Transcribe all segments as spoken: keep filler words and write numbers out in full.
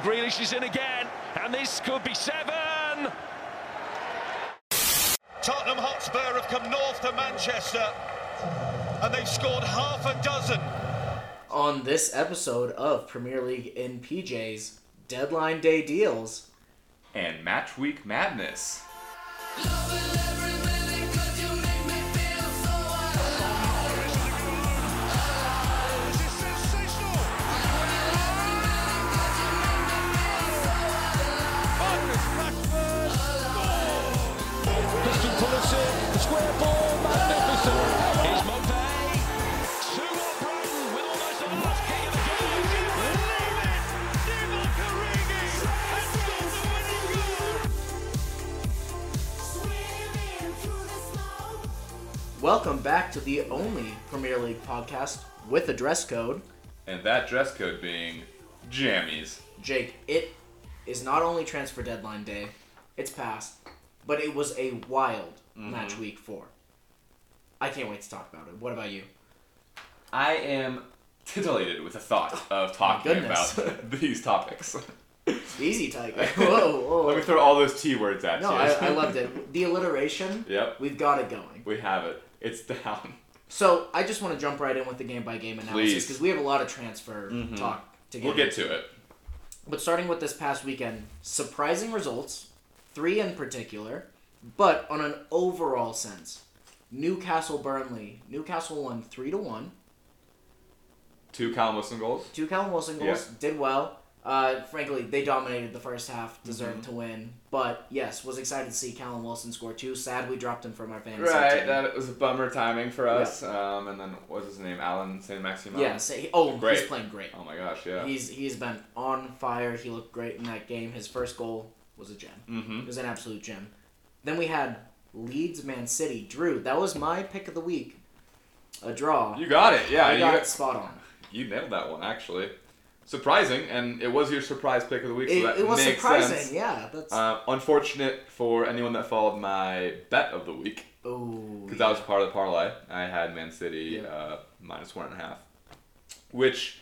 And Grealish is in again, and this could be seven. Tottenham Hotspur have come north to Manchester, and they've scored half a dozen. On this episode of Premier League in P Js, Deadline Day Deals, and Match Week Madness. Welcome back to the only Premier League podcast with a dress code. And that dress code being jammies. Jake, it is not only transfer deadline day, it's past, but it was a wild mm-hmm. match week four. I can't wait to talk about it. What about you? I am titillated with the thought of talking about these topics. Easy, Tiger. Whoa, whoa. Let me throw all those T words at no, you. No, I, I loved it. The alliteration, yep. We've got it going. We have it. It's down. So, I just want to jump right in with the game-by-game analysis, because we have a lot of transfer mm-hmm. talk to get We'll get to it. But starting with this past weekend, surprising results, three in particular, but on an overall sense. Newcastle Burnley. Newcastle won three to one. Two Callum Wilson goals. Two Callum Wilson goals. Yeah. Did well. Uh, frankly, they dominated the first half, deserved mm-hmm. to win. But, yes, was excited to see Callum Wilson score two. Sad we dropped him from our fantasy right, team. Right, that was a bummer timing for us. Yeah. Um, and then, what's his name, Allan Saint-Maximin? Yeah, say, oh, great. He's playing great. Oh my gosh, yeah. He's He's been on fire. He looked great in that game. His first goal was a gem. Mm-hmm. It was an absolute gem. Then we had Leeds, Man City. Drew, that was my pick of the week. A draw. You got it, yeah. I got, got it spot on. You nailed that one, actually. Surprising, and it was your surprise pick of the week, so that it, it was makes surprising, sense. Yeah. That's... Uh, unfortunate for anyone that followed my bet of the week. Oh. Because yeah. that was part of the parlay. I had Man City yeah. uh, minus one and a half. Which,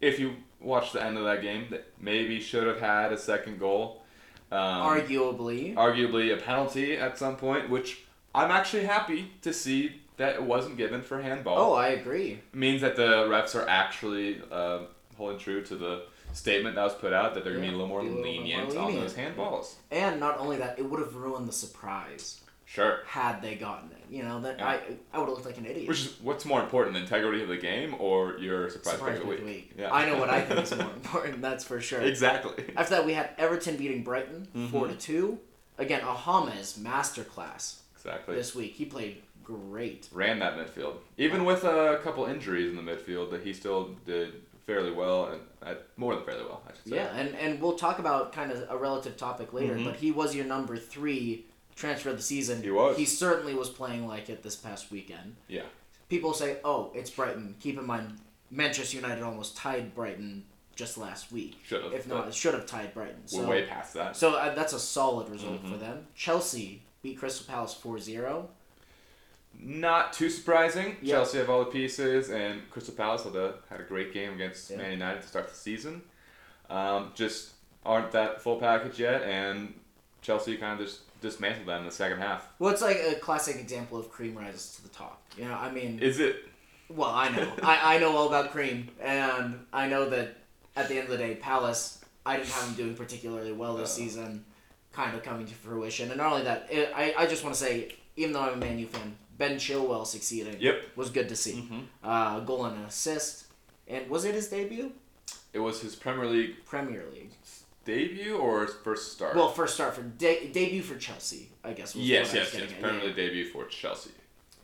if you watch the end of that game, that maybe should have had a second goal. Um, arguably. Arguably a penalty at some point, which I'm actually happy to see that it wasn't given for handball. Oh, I agree. It means that the refs are actually... Uh, holding true to the statement that was put out that they're yeah, going to be a little more lenient on those handballs. And not only that, it would have ruined the surprise. Sure. Had they gotten it. You know, that yeah. I I would have looked like an idiot. Which is, what's more important, the integrity of the game or your surprise, surprise pick of the week? week. Yeah. I know what I think is more important, that's for sure. Exactly. After that, we had Everton beating Brighton mm-hmm. four to two. Again, a James masterclass exactly. this week. He played great. Ran that midfield. Even with a couple injuries in the midfield, that he still did... fairly well, and uh, more than fairly well, I should say. Yeah, and, and we'll talk about kind of a relative topic later, mm-hmm. but he was your number three transfer of the season. He was. He certainly was playing like it this past weekend. Yeah. People say, oh, it's Brighton. Keep in mind, Manchester United almost tied Brighton just last week. Should have. If not, it should have tied Brighton. So, we're way past that. So uh, that's a solid result mm-hmm. for them. Chelsea beat Crystal Palace four zero. Not too surprising. Yep. Chelsea have all the pieces, and Crystal Palace had a, had a great game against yep. Man United to start the season. Um, just aren't that full package yet, and Chelsea kind of just dismantled them in the second half. Well, it's like a classic example of cream rises to the top. You know, I mean... Is it? Well, I know. I, I know all about cream, and I know that at the end of the day, Palace, I didn't have them doing particularly well this uh, season, kind of coming to fruition. And not only that, it, I, I just want to say, even though I'm a Man U fan, Ben Chilwell succeeding yep. was good to see. Mm-hmm. Uh, goal and an assist. And was it his debut? It was his Premier League... Premier League. Debut or his first start? Well, first start for... De- debut for Chelsea, I guess. Was yes, yes, yes. At. Premier League yeah. debut for Chelsea.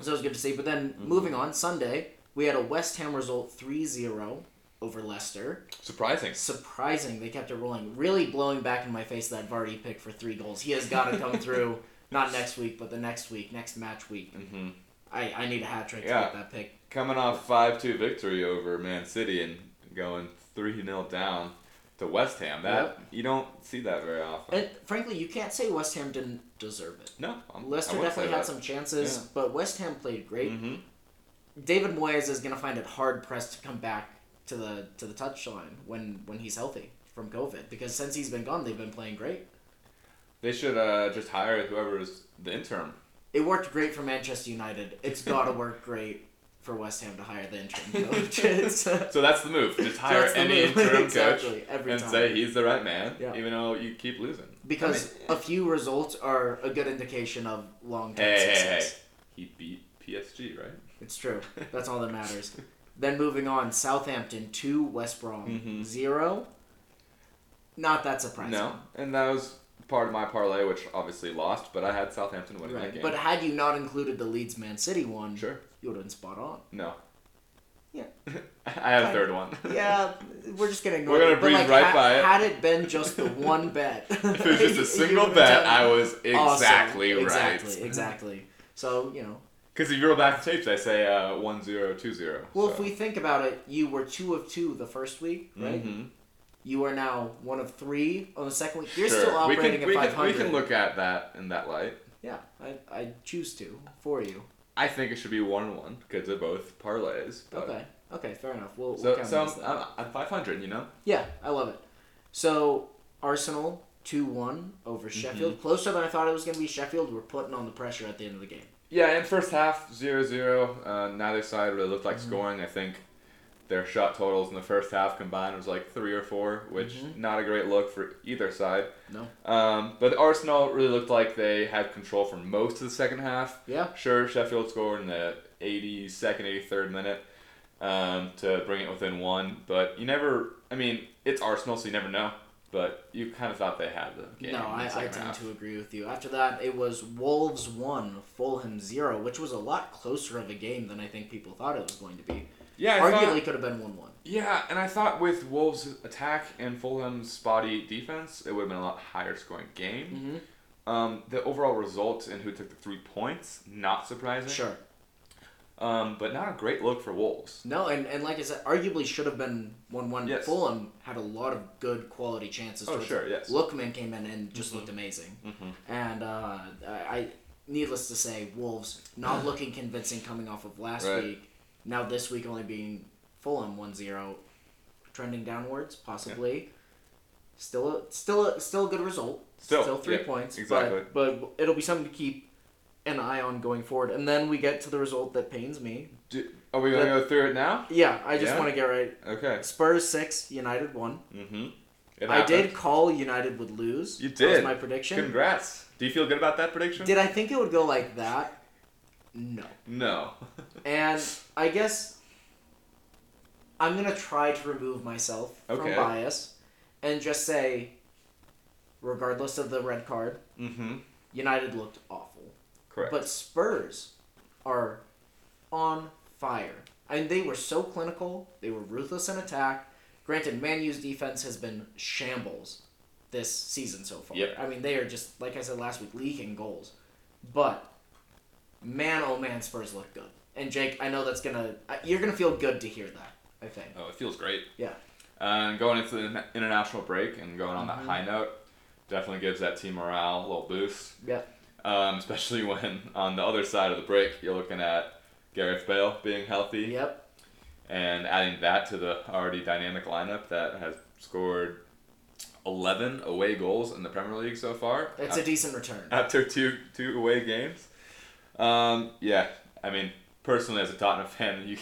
So it was good to see. But then, mm-hmm. moving on, Sunday, we had a West Ham result three zero over Leicester. Surprising. Surprising. They kept it rolling. Really blowing back in my face that Vardy pick for three goals. He has got to come through... Not next week, but the next week, next match week. Mm-hmm. I, I need a hat trick yeah. to get that pick. Coming off five two victory over Man City and going three nil down to West Ham. That yep. You don't see that very often. And frankly, you can't say West Ham didn't deserve it. No. I'm, Leicester definitely had some chances, yeah. but West Ham played great. Mm-hmm. David Moyes is going to find it hard-pressed to come back to the to the touchline when, when he's healthy. from COVID, because since he's been gone, they've been playing great. They should uh, just hire whoever is the interim. It worked great for Manchester United. It's got to work great for West Ham to hire the interim coach. So that's the move. Just hire so any move. interim exactly. coach Every and time. Say he's the right man, yeah. even though you keep losing. Because I mean, a few results are a good indication of long-term hey, success. Hey, hey. He beat P S G, right? It's true. That's all that matters. Then moving on, Southampton two, West Brom mm-hmm. zero. Not that surprising. No, and that was part of my parlay, which obviously lost, but I had Southampton winning right. that game. But had you not included the Leeds Man City one, sure. you would have been spot on. No. Yeah. I had a third one. Yeah, we're just going to ignore it. We're going to breeze like, right had, by it. Had it been just the one bet. If it was just a single bet, I was exactly awesome. right. Exactly, exactly. So, you know. Because if you roll back the tapes, I say uh, one zero, two zero. Well, so. If we think about it, you were two of two the first week, right? Mm-hmm. You are now one of three on the second week. You're sure. still operating can, at five hundred. Can, we can look at that in that light. Yeah, I I choose to for you. I think it should be one and one because they're both parlays. But... Okay, okay, fair enough. We'll, so, we'll so I'm, I'm five hundred, you know? Yeah, I love it. So Arsenal two one over Sheffield. Mm-hmm. Closer than I thought it was going to be. Sheffield were putting on the pressure at the end of the game. Yeah, in first half, zero zero. Uh, neither side really looked like mm-hmm. scoring, I think. Their shot totals in the first half combined was like three or four, which mm-hmm. not a great look for either side. No. Um, but Arsenal really looked like they had control for most of the second half. Yeah. Sure, Sheffield scored in the eighty-second, eighty-third minute um, to bring it within one. But you never, I mean, it's Arsenal, so you never know. But you kind of thought they had the game. No, I, I tend to agree with you. After that, it was Wolves one, Fulham zero, which was a lot closer of a game than I think people thought it was going to be. Yeah, I Arguably thought, could have been one one. Yeah, and I thought with Wolves' attack and Fulham's spotty defense, it would have been a lot higher scoring game. Mm-hmm. Um, the overall result and who took the three points, not surprising. Sure. Um, but not a great look for Wolves. No, and, and like I said, arguably should have been one one. Yes. Fulham had a lot of good quality chances. Oh, sure, yes. Lookman came in and just mm-hmm. looked amazing. Mm-hmm. And uh, I, needless to say, Wolves not looking convincing coming off of last right. week. Now this week only being Fulham one zero, trending downwards possibly. Yeah. Still, a, still, a, still a good result. Still, still three yeah, points. Exactly. But, but it'll be something to keep an eye on going forward. And then we get to the result that pains me. Do, are we gonna that, go through it now? Yeah, I just yeah. want to get right. Okay. Spurs six, United one. Mm-hmm. It I did call United would lose. You did. That was my prediction. Congrats. Do you feel good about that prediction? Did I think it would go like that? No. No. And I guess I'm going to try to remove myself okay. from bias and just say, regardless of the red card, mm-hmm. United looked awful. Correct. But Spurs are on fire. I mean, they were so clinical. They were ruthless in attack. Granted, Man U's defense has been shambles this season so far. Yep. I mean, they are just, like I said last week, leaking goals. But... Man, oh man, Spurs look good. And Jake, I know that's going to... You're going to feel good to hear that, I think. Oh, it feels great. Yeah. And um, going into the international break and going on mm-hmm. that high note definitely gives that team morale a little boost. Yeah. Um, especially when on the other side of the break, you're looking at Gareth Bale being healthy. Yep. And adding that to the already dynamic lineup that has scored eleven away goals in the Premier League so far. That's a decent return. After two two away games. Um, yeah, I mean, personally as a Tottenham fan, you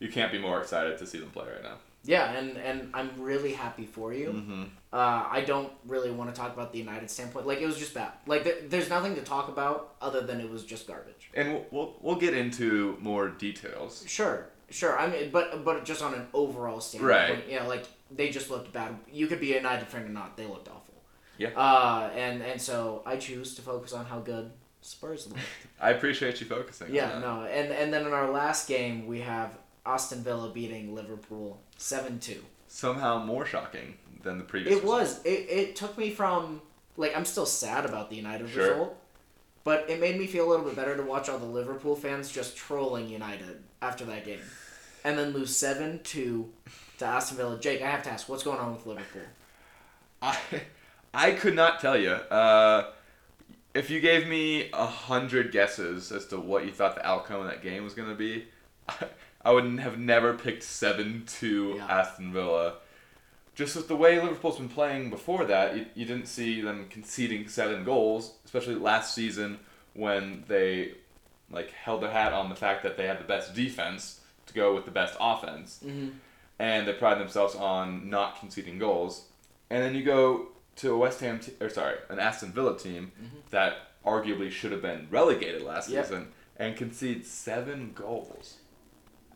you can't be more excited to see them play right now. Yeah, and, and I'm really happy for you. Mm-hmm. Uh, I don't really want to talk about the United standpoint. Like, it was just bad. Like, there, there's nothing to talk about other than it was just garbage. And we'll we'll, we'll get into more details. Sure, sure. I mean, but but just on an overall standpoint, right. you know, like, they just looked bad. You could be a United fan or not. They looked awful. Yeah. Uh, and, and so I choose to focus on how good Spurs looked. I appreciate you focusing yeah, on that. Yeah, no. And and then in our last game, we have Aston Villa beating Liverpool seven two. Somehow more shocking than the previous It result. was. It it took me from... Like, I'm still sad about the United sure. result, but it made me feel a little bit better to watch all the Liverpool fans just trolling United after that game. And then lose seven two to Aston Villa. Jake, I have to ask, what's going on with Liverpool? I, I could not tell you. Uh... If you gave me a hundred guesses as to what you thought the outcome of that game was going to be, I, I would have never picked seven two yeah. Aston Villa. just with the way Liverpool's been playing before that, you, you didn't see them conceding seven goals, especially last season when they like held their hat on the fact that they had the best defense to go with the best offense. Mm-hmm. And they pride themselves on not conceding goals. And then you go to a West Ham, te- or sorry, an Aston Villa team mm-hmm. that arguably should have been relegated last yep. season and concede seven goals.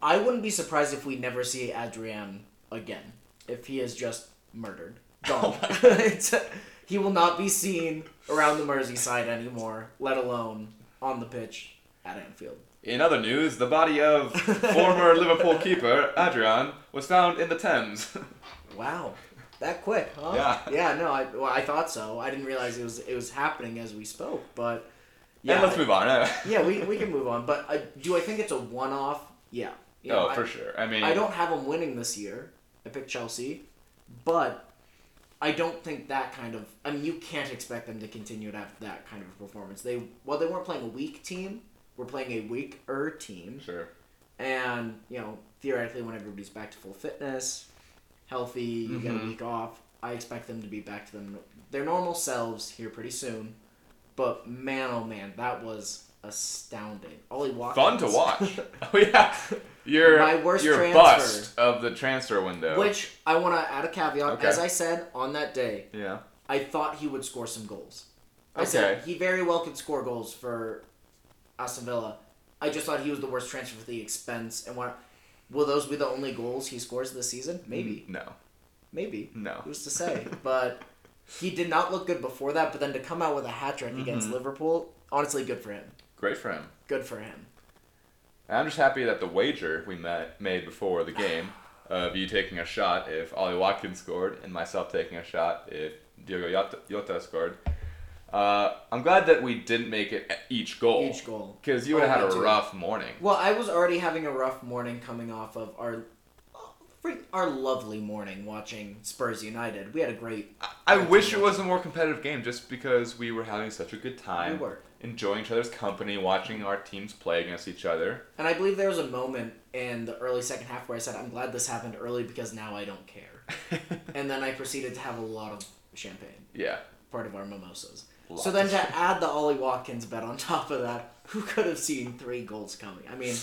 I wouldn't be surprised if we never see Adrian again. If he is just murdered. Gone. Oh it's, he will not be seen around the Merseyside anymore, let alone on the pitch at Anfield. In other news, the body of former Liverpool keeper Adrian was found in the Thames. Wow. That quick, huh? Yeah. Yeah, no, I well, I thought so. I didn't realize it was it was happening as we spoke, but yeah. And let's I, move on. yeah, we we can move on, but I, do I think it's a one-off? Yeah. You know, oh, for I, sure. I mean, I don't have them winning this year. I picked Chelsea, but I don't think that kind of... I mean, you can't expect them to continue to have that kind of a performance. They Well, they weren't playing a weak team. We're playing a weaker team. Sure. And, you know, theoretically, when everybody's back to full fitness, healthy, you mm-hmm. get a week off, I expect them to be back to them, their normal selves here pretty soon. But, man, oh, man, that was... astounding. Ollie Watkins. Fun to watch. Oh, yeah. You're, My worst you're transfer. Bust of the transfer window. Which, I want to add a caveat. Okay. As I said, on that day, yeah. I thought he would score some goals. I okay. said, he very well could score goals for Aston Villa. I just thought he was the worst transfer for the expense. And what, will those be the only goals he scores this season? Maybe. No. Maybe. No. Who's to say? But he did not look good before that, but then to come out with a hat-trick mm-hmm. against Liverpool, honestly, good for him. Great for him. Good for him. And I'm just happy that the wager we met, made before the game of you taking a shot if Ollie Watkins scored and myself taking a shot if Diogo Jota scored. Uh, I'm glad that we didn't make it each goal. Each goal. Because you would have had a rough morning. Well, I was already having a rough morning coming off of our our lovely morning watching Spurs United. We had a great... I, I wish it was a more competitive game just because we were having such a good time. We were. Enjoying each other's company, watching our teams play against each other. And I believe there was a moment in the early second half where I said, I'm glad this happened early because now I don't care. And then I proceeded to have a lot of champagne. Yeah. Part of our mimosas. Lots. So then to add the Ollie Watkins bet on top of that, who could have seen three goals coming? I mean,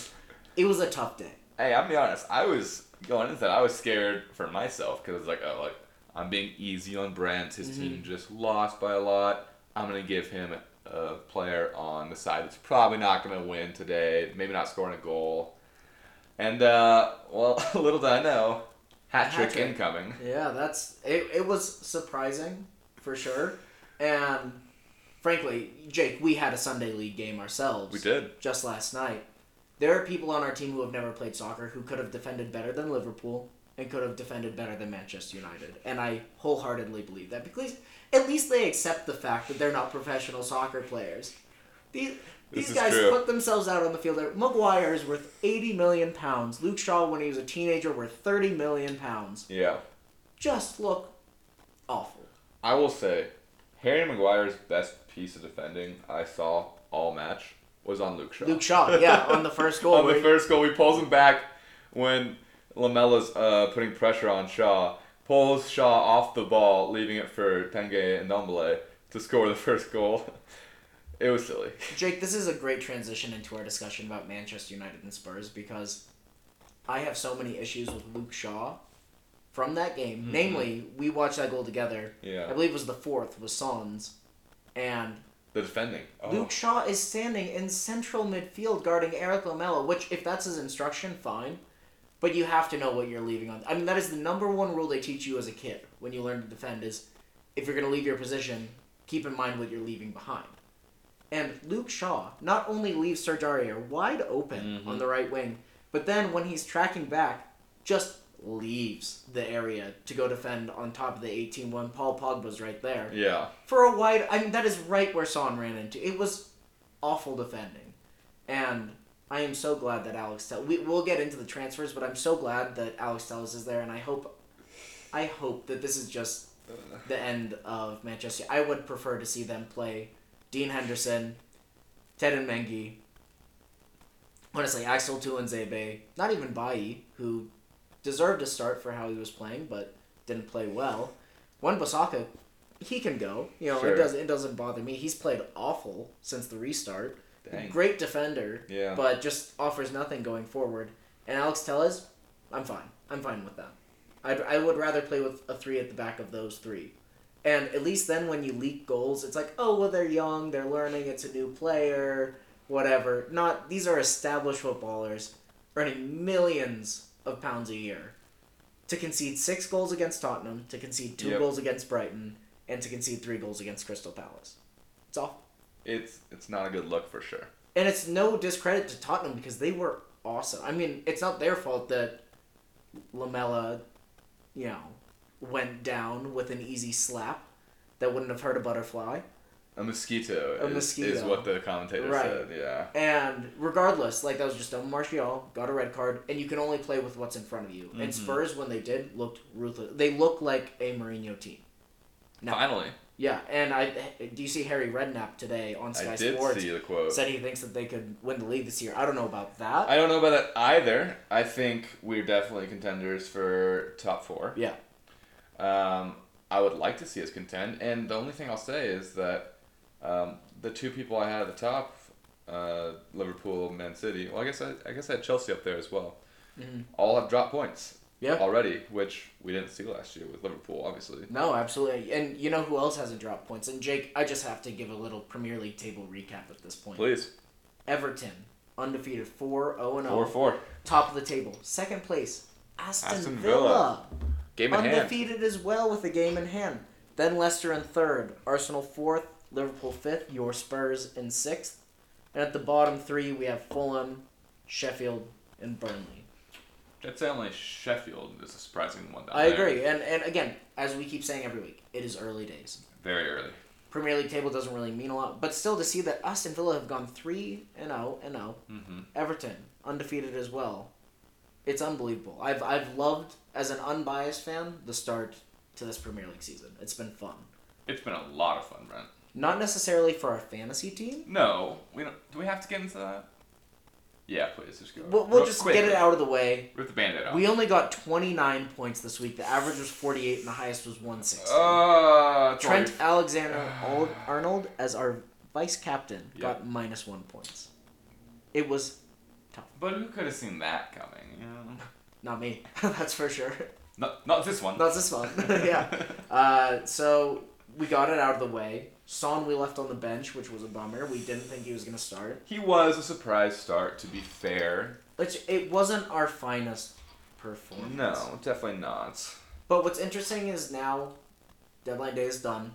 it was a tough day. Hey, I'll be honest. I was going into that. I was scared for myself because it's like, oh, like, I'm being easy on Brandt. His mm-hmm. team just lost by a lot. I'm going to give him... A- a player on the side that's probably not going to win today, maybe not scoring a goal. And, uh, well, little did I know, hat-trick hat incoming. Yeah, that's it, it was surprising, for sure. And, frankly, Jake, we had a Sunday League game ourselves. We did. Just last night. There are people on our team who have never played soccer who could have defended better than Liverpool and could have defended better than Manchester United. And I wholeheartedly believe that. Because at least they accept the fact that they're not professional soccer players. These, these guys true. put themselves out on the field. Maguire is worth eighty million pounds. Luke Shaw, when he was a teenager, worth thirty million pounds. Yeah. Just look awful. I will say, Harry Maguire's best piece of defending I saw all match was on Luke Shaw. Luke Shaw, yeah, on the first goal. on the first goal, he pulls him back when Lamella's uh, putting pressure on Shaw. Pulls Shaw off the ball, leaving it for Tanguy and Ndombele to score the first goal. It was silly. Jake, this is a great transition into our discussion about Manchester United and Spurs because I have so many issues with Luke Shaw from that game. Mm-hmm. Namely, we watched that goal together. Yeah. I believe it was the fourth, was Son's. And the defending. Oh. Luke Shaw is standing in central midfield guarding Eric Lamella, which, if that's his instruction, fine. But you have to know what you're leaving on. I mean, that is the number one rule they teach you as a kid when you learn to defend is if you're going to leave your position, keep in mind what you're leaving behind. And Luke Shaw not only leaves Serge Aurier wide open mm-hmm. on the right wing, but then when he's tracking back, just leaves the area to go defend on top of the eighteen one. Paul Pogba's right there. Yeah. For a wide... I mean, that is right where Son ran into. It was awful defending. And... I am so glad that Alex Telles... We, we'll get into the transfers, but I'm so glad that Alex Telles is there, and I hope I hope that this is just the end of Manchester. I would prefer to see them play Dean Henderson, Ted Mengi, honestly, Axel Tuanzebe, not even Bailly, who deserved a start for how he was playing, but didn't play well. Wan-Bissaka, he can go. You know, sure. it doesn't it doesn't bother me. He's played awful since the restart. Dang. Great defender, yeah. but just offers nothing going forward. And Alex Telles, I'm fine. I'm fine with that. I'd, I would rather play with a three at the back of those three. And at least then when you leak goals, it's like, oh, well, they're young, they're learning, it's a new player, whatever. Not These are established footballers earning millions of pounds a year to concede six goals against Tottenham, to concede two yep. goals against Brighton, and to concede three goals against Crystal Palace. It's awful. It's it's not a good look for sure. And it's no discredit to Tottenham because they were awesome. I mean, it's not their fault that Lamella, you know, went down with an easy slap that wouldn't have hurt a butterfly. A mosquito, a is, mosquito. is what the commentator right. said, yeah. And regardless, like, that was just dumb. Martial got a red card, and you can only play with what's in front of you. Mm-hmm. And Spurs, when they did, looked ruthless. They looked like a Mourinho team. Now, Finally. Yeah, and I do you see Harry Redknapp today on Sky Sports? I did Sports see the quote. Said he thinks that they could win the league this year. I don't know about that. I don't know about that either. I think we're definitely contenders for top four. Yeah. Um, I would like to see us contend, and the only thing I'll say is that um, the two people I had at the top, uh, Liverpool, Man City. Well, I guess I, I guess I had Chelsea up there as well. Mm-hmm. All have dropped points. Yeah. Already, which we didn't see last year with Liverpool, obviously. No, absolutely. And you know who else hasn't dropped points? And Jake, I just have to give a little Premier League table recap at this point. Please. Everton, undefeated, four oh and oh. four four. Top of the table. Second place, Aston, Aston Villa. Villa. Game in undefeated hand. Undefeated as well with a game in hand. Then Leicester in third, Arsenal fourth, Liverpool fifth, your Spurs in sixth. And at the bottom three, we have Fulham, Sheffield, and Burnley. I'd say only Sheffield is a surprising one. I there. agree. And and again, as we keep saying every week, it is early days. Very early. Premier League table doesn't really mean a lot. But still to see that Aston Villa have gone three and oh and oh. Mm-hmm. Everton, undefeated as well. It's unbelievable. I've I've loved, as an unbiased fan, the start to this Premier League season. It's been fun. It's been a lot of fun, Brent. Not necessarily for our fantasy team. No. we don't. Do we have to get into that? Yeah, please, just go. We'll, we'll just quick. Get it out of the way. Rip the Band-Aid off. We only got twenty-nine points this week. The average was forty-eight and the highest was one hundred sixty. Uh, Trent twenty. Alexander-Arnold, as our vice captain, yep. got minus one points. It was tough. But who could have seen that coming? Yeah. Not me. That's for sure. Not, not this one. Not this one. yeah. Uh, so we got it out of the way. Son we left on the bench, which was a bummer. We didn't think he was going to start. He was a surprise start, to be fair. Which, it wasn't our finest performance. No, definitely not. But what's interesting is now, deadline day is done.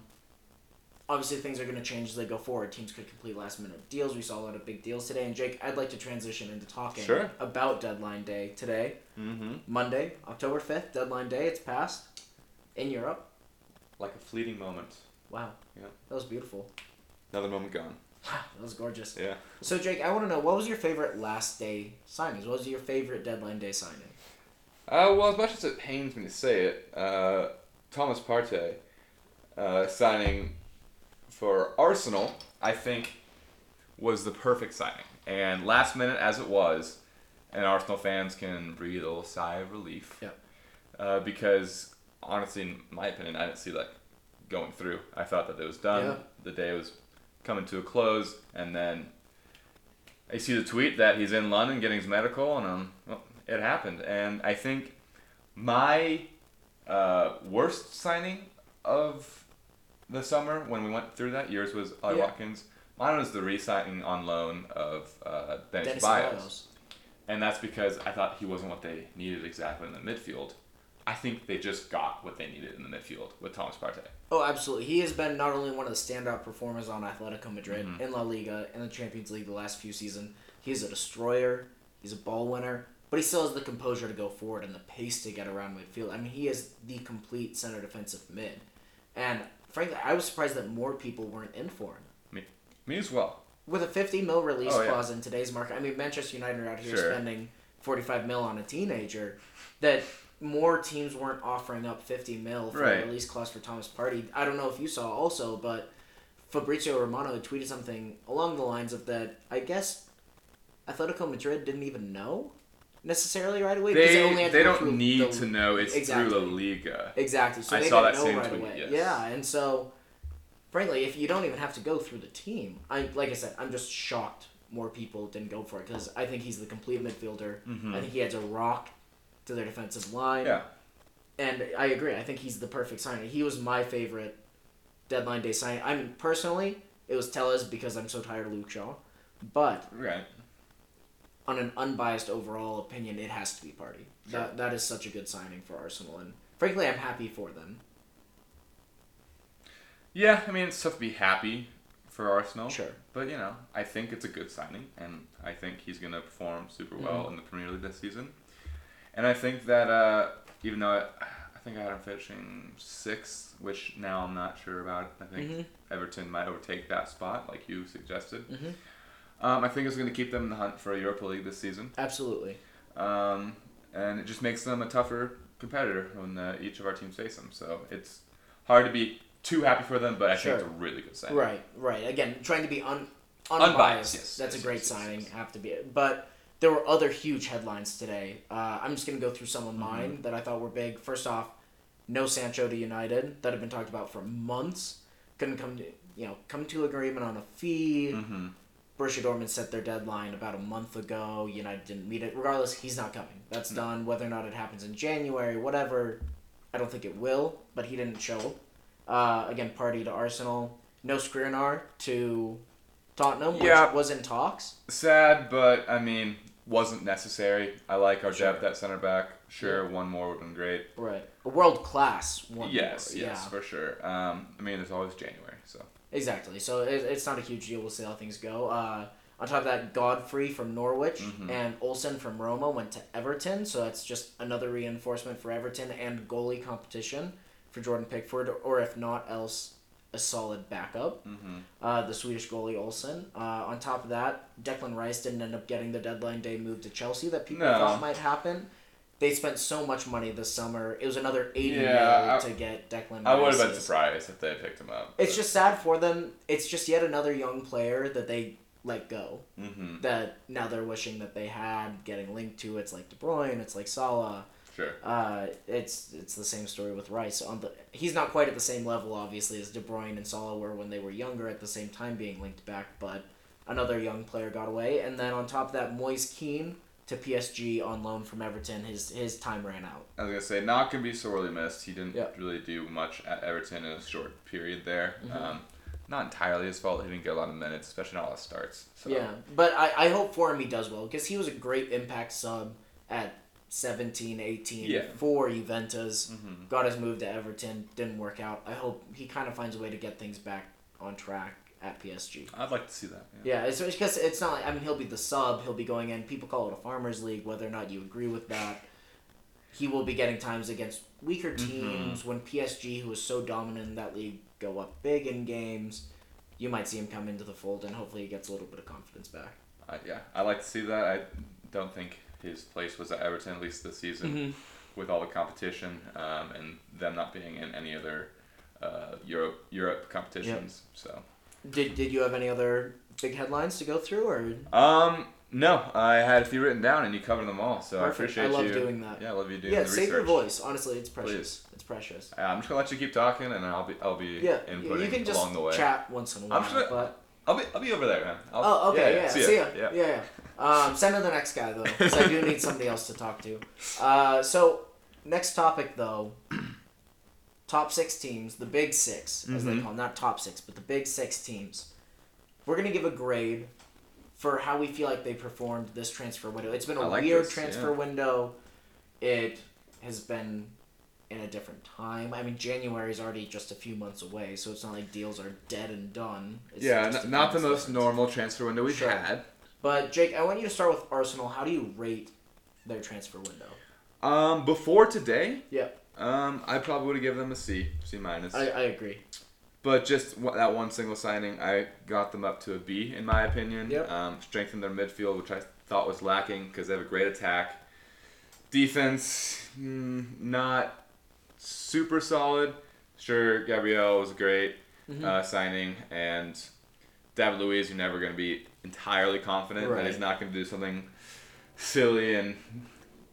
Obviously, things are going to change as they go forward. Teams could complete last-minute deals. We saw a lot of big deals today. And, Jake, I'd like to transition into talking sure. about deadline day today. Mm-hmm. Monday, October fifth, deadline day. It's passed in Europe. Like a fleeting moment. Wow. Yeah. That was beautiful. Another moment gone. Wow, that was gorgeous. Yeah. So, Jake, I want to know, what was your favorite last day signings? What was your favorite deadline day signing? Uh, well, as much as it pains me to say it, uh, Thomas Partey uh, signing for Arsenal, I think, was the perfect signing. And last minute as it was, and Arsenal fans can breathe a little sigh of relief. Yeah. Uh, because, honestly, in my opinion, I didn't see that going through. I thought that it was done. Yeah. The day was coming to a close, and then I see the tweet that he's in London getting his medical, and um, well, it happened. And I think my uh, worst signing of the summer, when we went through that, yours was Ollie yeah. Watkins. Mine was the re-signing on loan of uh, Dennis, Dennis Bios. Bios. And that's because I thought he wasn't what they needed exactly in the midfield. I think they just got what they needed in the midfield with Thomas Partey. Oh, absolutely. He has been not only one of the standout performers on Atletico Madrid mm-hmm. in La Liga and the Champions League the last few seasons. He's a destroyer. He's a ball winner. But he still has the composure to go forward and the pace to get around midfield. I mean, he is the complete center defensive mid. And frankly, I was surprised that more people weren't in for him. Me, me as well. With a fifty mil release oh, clause yeah. in today's market. I mean, Manchester United are out here sure. spending forty-five mil on a teenager that... More teams weren't offering up fifty mil for right. a release clause for Thomas Partey. I don't know if you saw also, but Fabrizio Romano had tweeted something along the lines of that, I guess Atletico Madrid didn't even know necessarily right away. They, they, only had they to don't through need the, to know it's exactly. through La Liga. Exactly. So I they saw that know same right tweet, away. Yes. Yeah, and so, frankly, if you don't even have to go through the team, I like I said, I'm just shocked more people didn't go for it because I think he's the complete midfielder. Mm-hmm. I think he adds a rock to their defensive line. Yeah. And I agree. I think he's the perfect signing. He was my favorite deadline day signing. I mean, personally, it was Telles because I'm so tired of Luke Shaw. But right. on an unbiased overall opinion, it has to be Partey. Sure. That that is such a good signing for Arsenal, and frankly, I'm happy for them. Yeah, I mean, it's tough to be happy for Arsenal. Sure. But, you know, I think it's a good signing, and I think he's going to perform super well mm-hmm. in the Premier League this season. And I think that, uh, even though I, I think I had him finishing sixth, which now I'm not sure about. I think mm-hmm. Everton might overtake that spot, like you suggested. Mm-hmm. Um, I think it's going to keep them in the hunt for a Europa League this season. Absolutely. Um, and it just makes them a tougher competitor when uh, each of our teams face them. So it's hard to be too happy for them, but I sure. think it's a really good signing. Right, right. Again, trying to be un- unbiased. Unbiased, yes. That's yes, a great yes, signing. Yes, yes. Have to be. But there were other huge headlines today. Uh, I'm just going to go through some of mine mm-hmm. that I thought were big. First off, no Sancho to United that had been talked about for months. Couldn't come to, you know, come to agreement on a fee. Mm-hmm. Borussia Dortmund set their deadline about a month ago. United didn't meet it. Regardless, he's not coming. That's no. done. Whether or not it happens in January, whatever, I don't think it will, but he didn't show. Uh, again, Partey to Arsenal. No Skriniar to Tottenham, which yeah. was in talks. Sad, but, I mean, wasn't necessary. I like our sure. depth at center back. Sure, yeah. one more would have been great. Right. A world-class one yes, more. Yes, yes, yeah. for sure. Um, I mean, there's always January, so... Exactly. So it, it's not a huge deal. We'll see how things go. Uh, on top of that, Godfrey from Norwich mm-hmm. and Olsen from Roma went to Everton. So that's just another reinforcement for Everton and goalie competition for Jordan Pickford, or if not else, a solid backup. Mm-hmm. Uh, the Swedish goalie Olsen. Uh, on top of that, Declan Rice didn't end up getting the deadline day move to Chelsea that people no. thought might happen. They spent so much money this summer. It was another eighty yeah, mil to get Declan Rice. I would have been surprised if they picked him up. But. It's just sad for them. It's just yet another young player that they let go. Mm-hmm. That now they're wishing that they had, getting linked to. It's like De Bruyne. It's like Salah. Sure. Uh, it's it's the same story with Rice. On the he's not quite at the same level, obviously, as De Bruyne and Salah were when they were younger. At the same time, being linked back, but another young player got away. And then on top of that, Moise Keane. To P S G on loan from Everton, his his time ran out. I was gonna say, not gonna be sorely missed. He didn't yep. really do much at Everton in a short period there. Mm-hmm. Um, not entirely his fault. He didn't get a lot of minutes, especially not a lot of starts. So. Yeah, but I, I hope for him he does well because he was a great impact sub at seventeen, eighteen yeah. for Juventus. Mm-hmm. Got his move to Everton, didn't work out. I hope he kind of finds a way to get things back on track. At P S G. I'd like to see that. Yeah, yeah it's because it's, it's not like, I mean, he'll be the sub, he'll be going in, people call it a farmers league, whether or not you agree with that. He will be getting times against weaker teams mm-hmm. when P S G, who is so dominant in that league, go up big in games. You might see him come into the fold, and hopefully he gets a little bit of confidence back. Uh, yeah, I like to see that. I don't think his place was at Everton, at least this season, mm-hmm. with all the competition um, and them not being in any other uh, Europe Europe competitions. Yep. So. Did Did you have any other big headlines to go through, or? Um, no, I had a few written down, and you covered them all, so perfect. I appreciate you. I love you. doing that. Yeah, I love you doing yeah, the research. Yeah, save your voice. Honestly, it's precious. Please. It's precious. I'm just gonna let you keep talking, and I'll be I'll be yeah, inputting you can just along the way. Chat once in a while. I'm just gonna, I'll be I'll be over there, man. I'll, oh, okay, yeah, yeah. yeah. See ya. Yeah, yeah. yeah. Um, send to the next guy though, because I do need somebody else to talk to. Uh, so next topic though. Top six teams, the big six, as mm-hmm. they call them, not top six, but the big six teams. We're going to give a grade for how we feel like they performed this transfer window. It's been a like weird this, transfer yeah. window. It has been in a different time. I mean, January is already just a few months away, so it's not like deals are dead and done. It's yeah, n- not the most difference. normal transfer window we've sure. had. But, Jake, I want you to start with Arsenal. How do you rate their transfer window? Um, before today? Yeah. Um, I probably would have given them a C, C minus. I, I agree. But just w- that one single signing, I got them up to a B, in my opinion. Yep. Um, strengthened their midfield, which I thought was lacking because they have a great attack. Defense, mm, not super solid. Sure, Gabriel was a great mm-hmm. uh, signing. And David Luiz, you're never going to be entirely confident right. that he's not going to do something silly and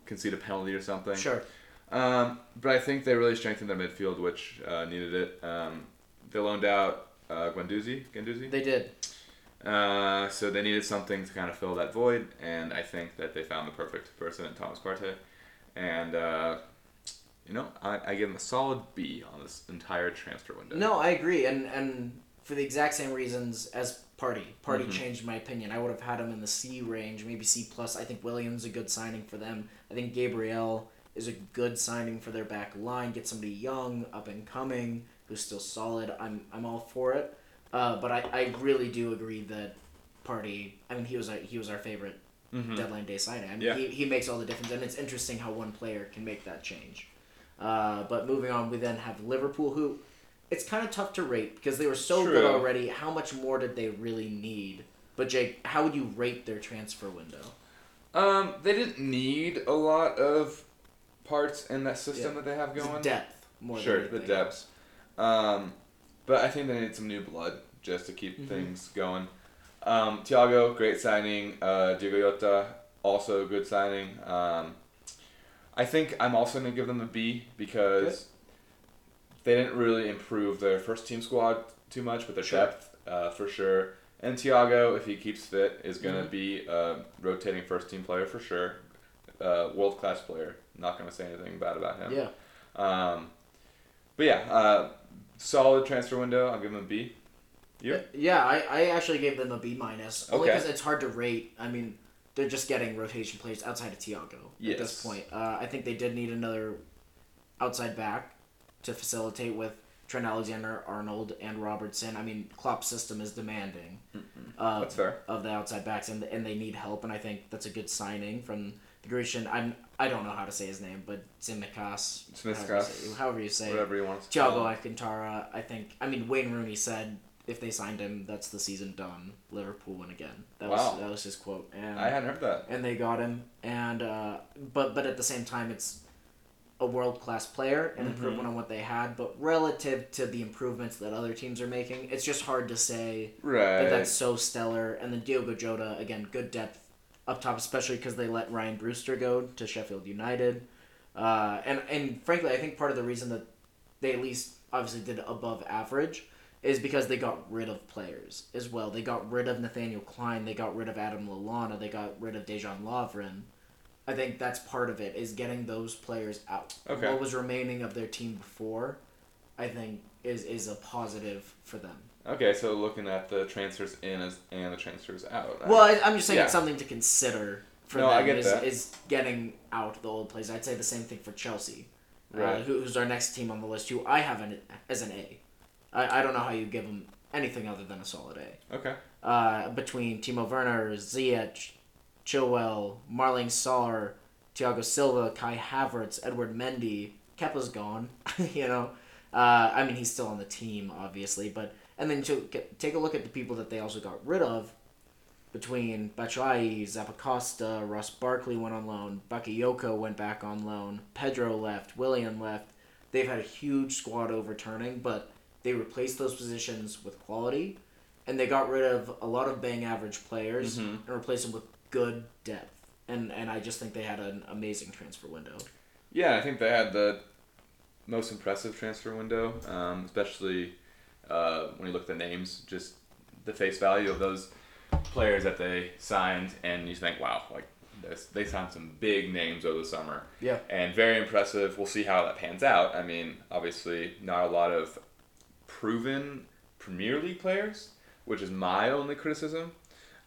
concede a penalty or something. Sure. Um, but I think they really strengthened their midfield, which uh, needed it. Um, they loaned out uh, Guendouzi. Guendouzi? They did. Uh, so they needed something to kind of fill that void, and I think that they found the perfect person in Thomas Partey. And, uh, you know, I, I give him a solid B on this entire transfer window. No, I agree, and and for the exact same reasons as Partey. Partey mm-hmm. changed my opinion. I would have had him in the C range, maybe C+. plus. I think Williams is a good signing for them. I think Gabriel is a good signing for their back line. Get somebody young, up and coming, who's still solid. I'm I'm all for it. Uh, but I, I really do agree that Partey. I mean, he was a, he was our favorite mm-hmm. deadline day signing. I mean, yeah. he he makes all the difference, and it's interesting how one player can make that change. Uh, but moving on, we then have Liverpool, who it's kind of tough to rate because they were so True. good already. How much more did they really need? But Jake, how would you rate their transfer window? Um, they didn't need a lot of parts in that system yeah. that they have going. It's depth more sure, than anything. Sure, the depths. Um. But I think they need some new blood just to keep mm-hmm. things going. Um, Thiago, great signing. Uh, Diogo Jota, also good signing. Um, I think I'm also going to give them a B because good. they didn't really improve their first team squad too much, but their sure. depth uh, for sure. And Thiago, if he keeps fit, is going to mm-hmm. be a rotating first team player for sure. Uh, world-class player. Not going to say anything bad about him. Yeah. Um, but yeah... Uh, solid transfer window. I'll give them a B. You? Yeah, I, I actually gave them a B minus. Only because okay. it's hard to rate. I mean, they're just getting rotation players outside of Thiago yes. at this point. Uh, I think they did need another outside back to facilitate with Trent Alexander-Arnold and Robertson. I mean, Klopp's system is demanding uh, that's fair. of the outside backs, and and they need help. And I think that's a good signing from the Grecian. I'm. I don't know how to say his name, but Tsimikas, however, however you say, whatever you want. To Thiago Alcantara, I think. I mean, Wayne Rooney said if they signed him, that's the season done. Liverpool win again. That wow. was that was his quote. And, I hadn't heard that. And they got him, and uh, but but at the same time, it's a world class player, an mm-hmm. improvement on what they had. But relative to the improvements that other teams are making, it's just hard to say right. that that's so stellar. And then Diogo Jota, again, good depth. Up top, especially because they let Ryan Brewster go to Sheffield United. Uh, and, and frankly, I think part of the reason that they at least obviously did above average is because they got rid of players as well. They got rid of Nathaniel Klein. They got rid of Adam Lallana. They got rid of Dejan Lovren. I think that's part of it, is getting those players out. Okay. What was remaining of their team before, I think, is, is a positive for them. Okay, so looking at the transfers in as, and the transfers out. Well, I, I'm just saying yeah. it's something to consider for no, them I get is, that. is getting out the old players. I'd say the same thing for Chelsea, right. uh, who, who's our next team on the list, who I have an, as an A. I, I don't know how you give them anything other than a solid A. Okay. Uh, between Timo Werner, Ziyech, Chilwell, Marling Sarr, Thiago Silva, Kai Havertz, Edward Mendy, Kepa's gone, you know. Uh, I mean, he's still on the team, obviously, but... And then to get, take a look at the people that they also got rid of, between Batshuayi, Zappacosta, Ross Barkley went on loan, Bakayoko went back on loan, Pedro left, Willian left. They've had a huge squad overturning, but they replaced those positions with quality, and they got rid of a lot of bang average players mm-hmm. and replaced them with good depth. And and I just think they had an amazing transfer window. Yeah, I think they had the most impressive transfer window, um, especially... Uh, when you look at the names, just the face value of those players that they signed, and you think, wow, like they signed some big names over the summer. Yeah. And very impressive. We'll see how that pans out. I mean, obviously, not a lot of proven Premier League players, which is my only criticism,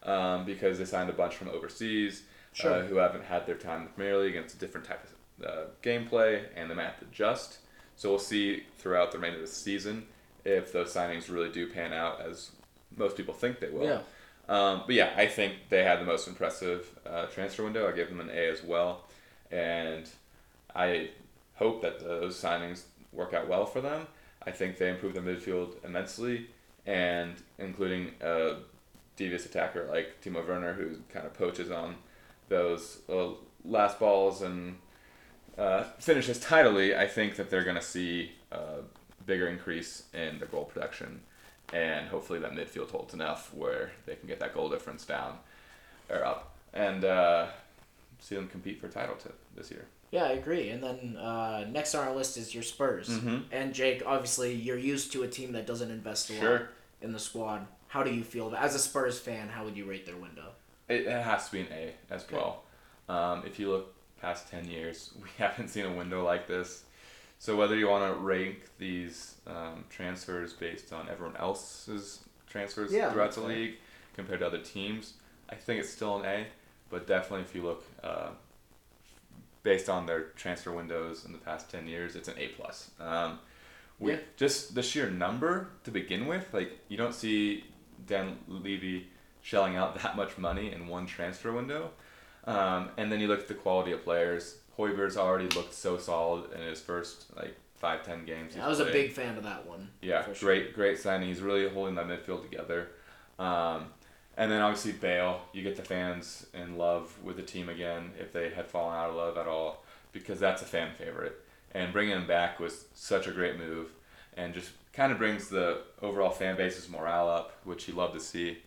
um, because they signed a bunch from overseas sure. uh, who haven't had their time in the Premier League, and it's a different type of uh, gameplay, and they might have to adjust. So we'll see throughout the remainder of the season if those signings really do pan out, as most people think they will. Yeah. Um, but yeah, I think they had the most impressive uh, transfer window. I gave them an A as well. And I hope that those signings work out well for them. I think they improved their midfield immensely, and including a devious attacker like Timo Werner, who kind of poaches on those uh, last balls and uh, finishes tidily. I think that they're going to see... Uh, bigger increase in the goal production, and hopefully that midfield holds enough where they can get that goal difference down or up. And uh, see them compete for a title tip this year. Yeah, I agree. And then uh, next on our list is your Spurs. Mm-hmm. And Jake, obviously, you're used to a team that doesn't invest a sure. lot in the squad. How do you feel? As a Spurs fan, how would you rate their window? It, it has to be an A as okay. well. Um, if you look past ten years, we haven't seen a window like this. So whether you want to rank these um, transfers based on everyone else's transfers yeah, throughout the fair. league compared to other teams, I think it's still an A. But definitely if you look uh, based on their transfer windows in the past ten years, it's an A plus. Um, we yeah. Just the sheer number to begin with, like you don't see Dan Levy shelling out that much money in one transfer window. Um, and then you look at the quality of players. Hoiberg's already looked so solid in his first like five ten games. Yeah, I was played. a big fan of that one. Yeah, great sure. great signing. He's really holding that midfield together. Um, and then obviously Bale, you get the fans in love with the team again if they had fallen out of love at all, because that's a fan favorite. And bringing him back was such a great move, and just kind of brings the overall fan base's morale up, which you love to see.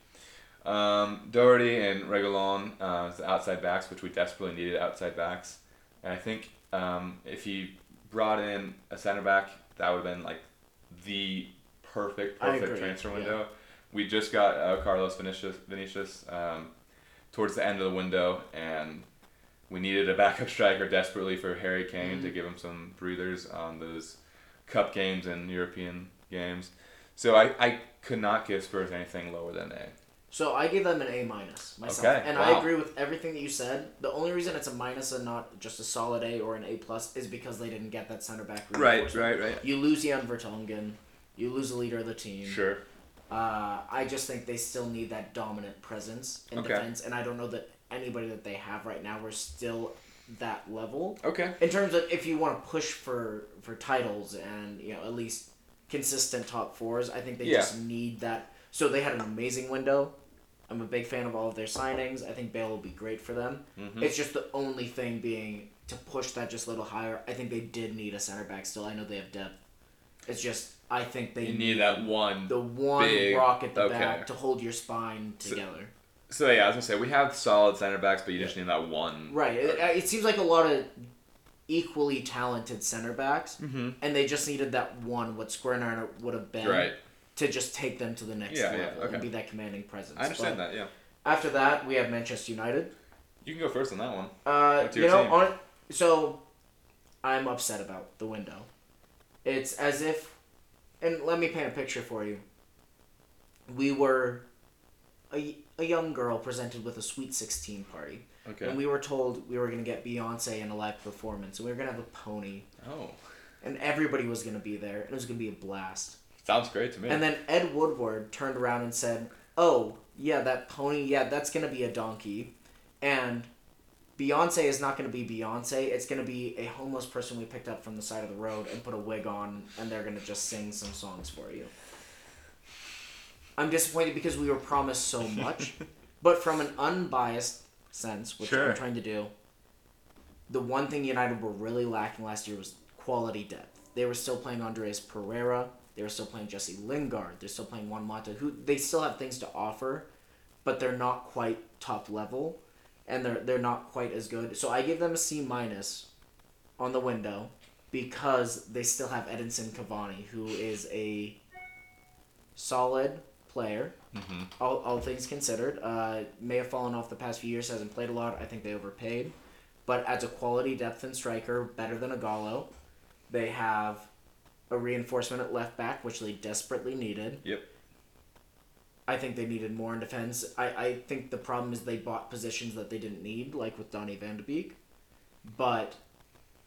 Um, Doherty and Reguilon uh, as the outside backs, which we desperately needed outside backs. And I think um, if he brought in a center back, that would have been like the perfect, perfect transfer window. Yeah. We just got uh, Carlos Vinicius, Vinicius um, towards the end of the window, and we needed a backup striker desperately for Harry Kane mm-hmm. to give him some breathers on those cup games and European games. So I, I could not give Spurs anything lower than A. So I gave them an A minus myself, okay, and wow. I agree with everything that you said. The only reason it's a minus and not just a solid A or an A plus is because they didn't get that center back reinforcement. Right, right, right. You lose Jan Vertonghen, you lose the leader of the team. Sure. Uh, I just think they still need that dominant presence in okay. defense, and I don't know that anybody that they have right now are still that level. Okay. In terms of if you want to push for for titles and you know at least consistent top fours, I think they yeah. just need that. So they had an amazing window. I'm a big fan of all of their signings. I think Bale will be great for them. Mm-hmm. It's just the only thing being to push that just a little higher. I think they did need a center back still. I know they have depth. It's just I think they you need, need that one the one big, rock at the okay. back to hold your spine together. So, so yeah, I was gonna say we have solid center backs, but you just need that one. Right. It, it seems like a lot of equally talented center backs, mm-hmm. and they just needed that one. What Skriniar would have been. Right. To just take them to the next yeah, level yeah, okay. and be that commanding presence. I understand but that, yeah. After that, we have Manchester United. You can go first on that one. Uh, you know, on, so I'm upset about the window. It's as if, and let me paint a picture for you. We were a, a young girl presented with a Sweet sixteen party. Okay. And we were told we were going to get Beyonce in a live performance, and we were going to have a pony. Oh. And everybody was going to be there, and it was going to be a blast. Sounds great to me. And then Ed Woodward turned around and said, oh, yeah, that pony, yeah, that's going to be a donkey. And Beyonce is not going to be Beyonce. It's going to be a homeless person we picked up from the side of the road and put a wig on, and they're going to just sing some songs for you. I'm disappointed because we were promised so much. But from an unbiased sense, which sure. I'm trying to do, the one thing United were really lacking last year was quality depth. They were still playing Andres Pereira. They were still playing Jesse Lingard. They're still playing Juan Mata. Who they still have things to offer, but they're not quite top level, and they're they're not quite as good. So I give them a C minus on the window because they still have Edinson Cavani, who is a solid player, mm-hmm. all all things considered. Uh, may have fallen off the past few years, hasn't played a lot. I think they overpaid, but adds a quality depth and striker better than Ighalo. They have a reinforcement at left back, which they desperately needed. Yep. I think they needed more in defense. I, I think the problem is they bought positions that they didn't need, like with Donny van de Beek. But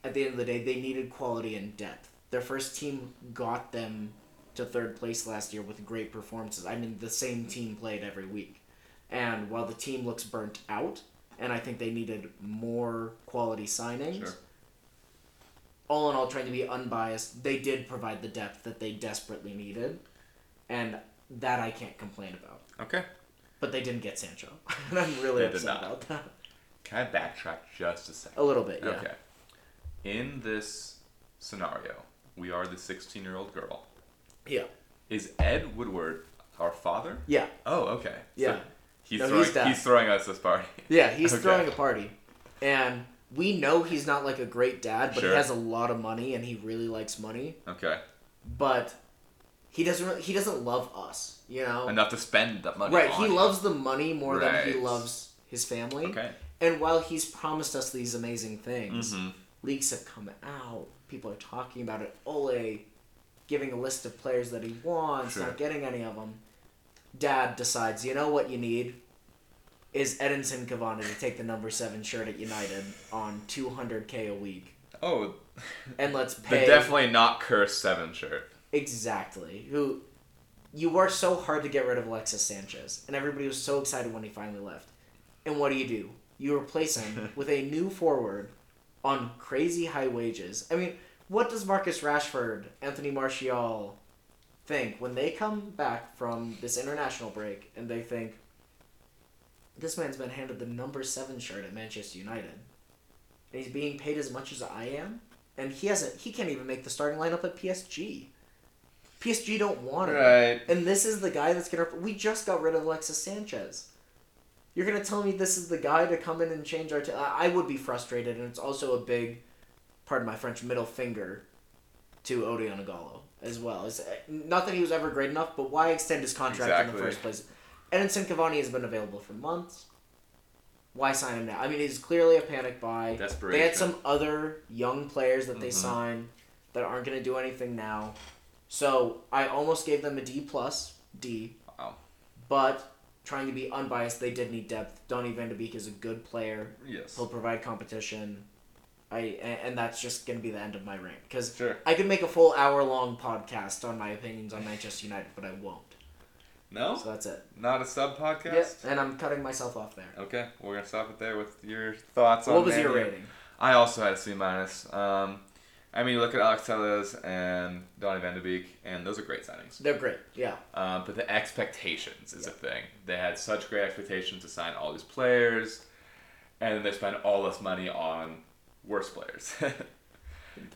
at the end of the day, they needed quality and depth. Their first team got them to third place last year with great performances. I mean, the same team played every week. And while the team looks burnt out, and I think they needed more quality signings... Sure. All in all, trying to be unbiased, they did provide the depth that they desperately needed, and that I can't complain about. Okay. But they didn't get Sancho, and I'm really they upset about that. Can I backtrack just a second? A little bit, yeah. Okay. In this scenario, we are the sixteen-year-old girl. Yeah. Is Ed Woodward our father? Yeah. Oh, okay. Yeah. So he's, no, throwing, he's, he's throwing us this party. Yeah, he's okay. throwing a party. and we know he's not like a great dad, but sure. he has a lot of money and he really likes money. Okay. But he doesn't really, he doesn't love us, you know? Enough to spend that money. Right, on he him. Loves the money more right. than he loves his family. Okay. And while he's promised us these amazing things, mm-hmm. leaks have come out. People are talking about it. Ole giving a list of players that he wants, sure. not getting any of them. Dad decides, you know what you need? Is Edinson Cavani to take the number seven shirt at United on two hundred K a week. Oh. And let's pay... The definitely not cursed seven shirt. Exactly. Who, you worked so hard to get rid of Alexis Sanchez, and everybody was so excited when he finally left. And what do you do? You replace him with a new forward on crazy high wages. I mean, what does Marcus Rashford, Anthony Martial think when they come back from this international break and they think, this man's been handed the number seven shirt at Manchester United, and he's being paid as much as I am, and he hasn't. He can't even make the starting lineup at P S G. P S G don't want him, right. and this is the guy that's gonna. We just got rid of Alexis Sanchez. You're gonna tell me this is the guy to come in and change our? T- I would be frustrated, and it's also a big, pardon my French, middle finger, to Odion Igalo as well. It's, not that he was ever great enough, but why extend his contract exactly. in the first place? Edinson Cavani has been available for months. Why sign him now? I mean, he's clearly a panic buy. Desperation. They had some other young players that mm-hmm. they signed that aren't going to do anything now. So I almost gave them a D plus, D. Wow. But trying to be unbiased, they did need depth. Donny van de Beek is a good player. Yes. He'll provide competition. I and that's just going to be the end of my rant. Because sure. I could make a full hour-long podcast on my opinions on Manchester United, but I won't. No? So that's it. Not a sub-podcast? Yes, and I'm cutting myself off there. Okay, we're going to stop it there with your thoughts on What was Man your rating? I also had a C minus. Um, I mean, you look at Alex Telles and Donny van de Beek, and those are great signings. They're great, yeah. Um, but the expectations is yeah. a thing. They had such great expectations to sign all these players, and they spend all this money on worse players.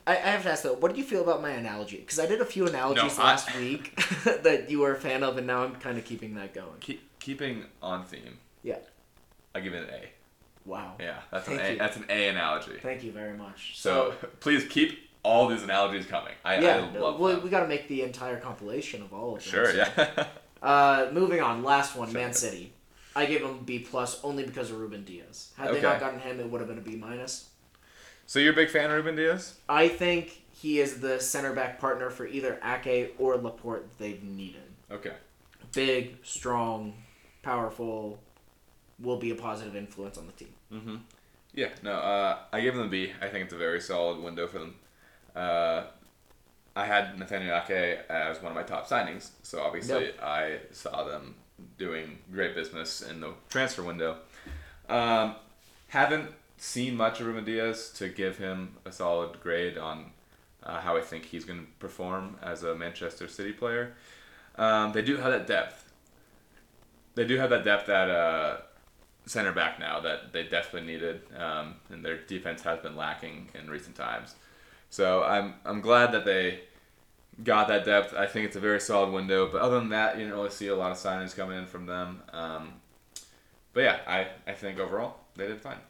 I have to ask though, what do you feel about my analogy? Because I did a few analogies no, I, last week that you were a fan of, and now I'm kind of keeping that going. Keep, keeping on theme. Yeah. I give it an A. Wow. Yeah, that's Thank an A. You. That's an A analogy. Thank you very much. So, so please keep all these analogies coming. I, yeah, I love. Well, them. We got to make the entire compilation of all of them. Sure. So. Yeah. uh, moving on. Last one, sure. Man City. I gave them B plus only because of Ruben Diaz. Had okay. they not gotten him, it would have been a B minus. So you're a big fan of Ruben Diaz? I think he is the center-back partner for either Ake or Laporte that they've needed. Okay. Big, strong, powerful, will be a positive influence on the team. Mm-hmm. Yeah, no, uh, I give them a B. I think it's a very solid window for them. Uh, I had Nathaniel Ake as one of my top signings, so obviously nope. I saw them doing great business in the transfer window. Um, haven't... seen much of Ruben Diaz to give him a solid grade on uh, how I think he's going to perform as a Manchester City player. Um, they do have that depth. They do have that depth at uh, center back now that they definitely needed, um, and their defense has been lacking in recent times. So I'm I'm glad that they got that depth. I think it's a very solid window. But other than that, you don't really see a lot of signings coming in from them. Um, but yeah, I, I think overall they did fine.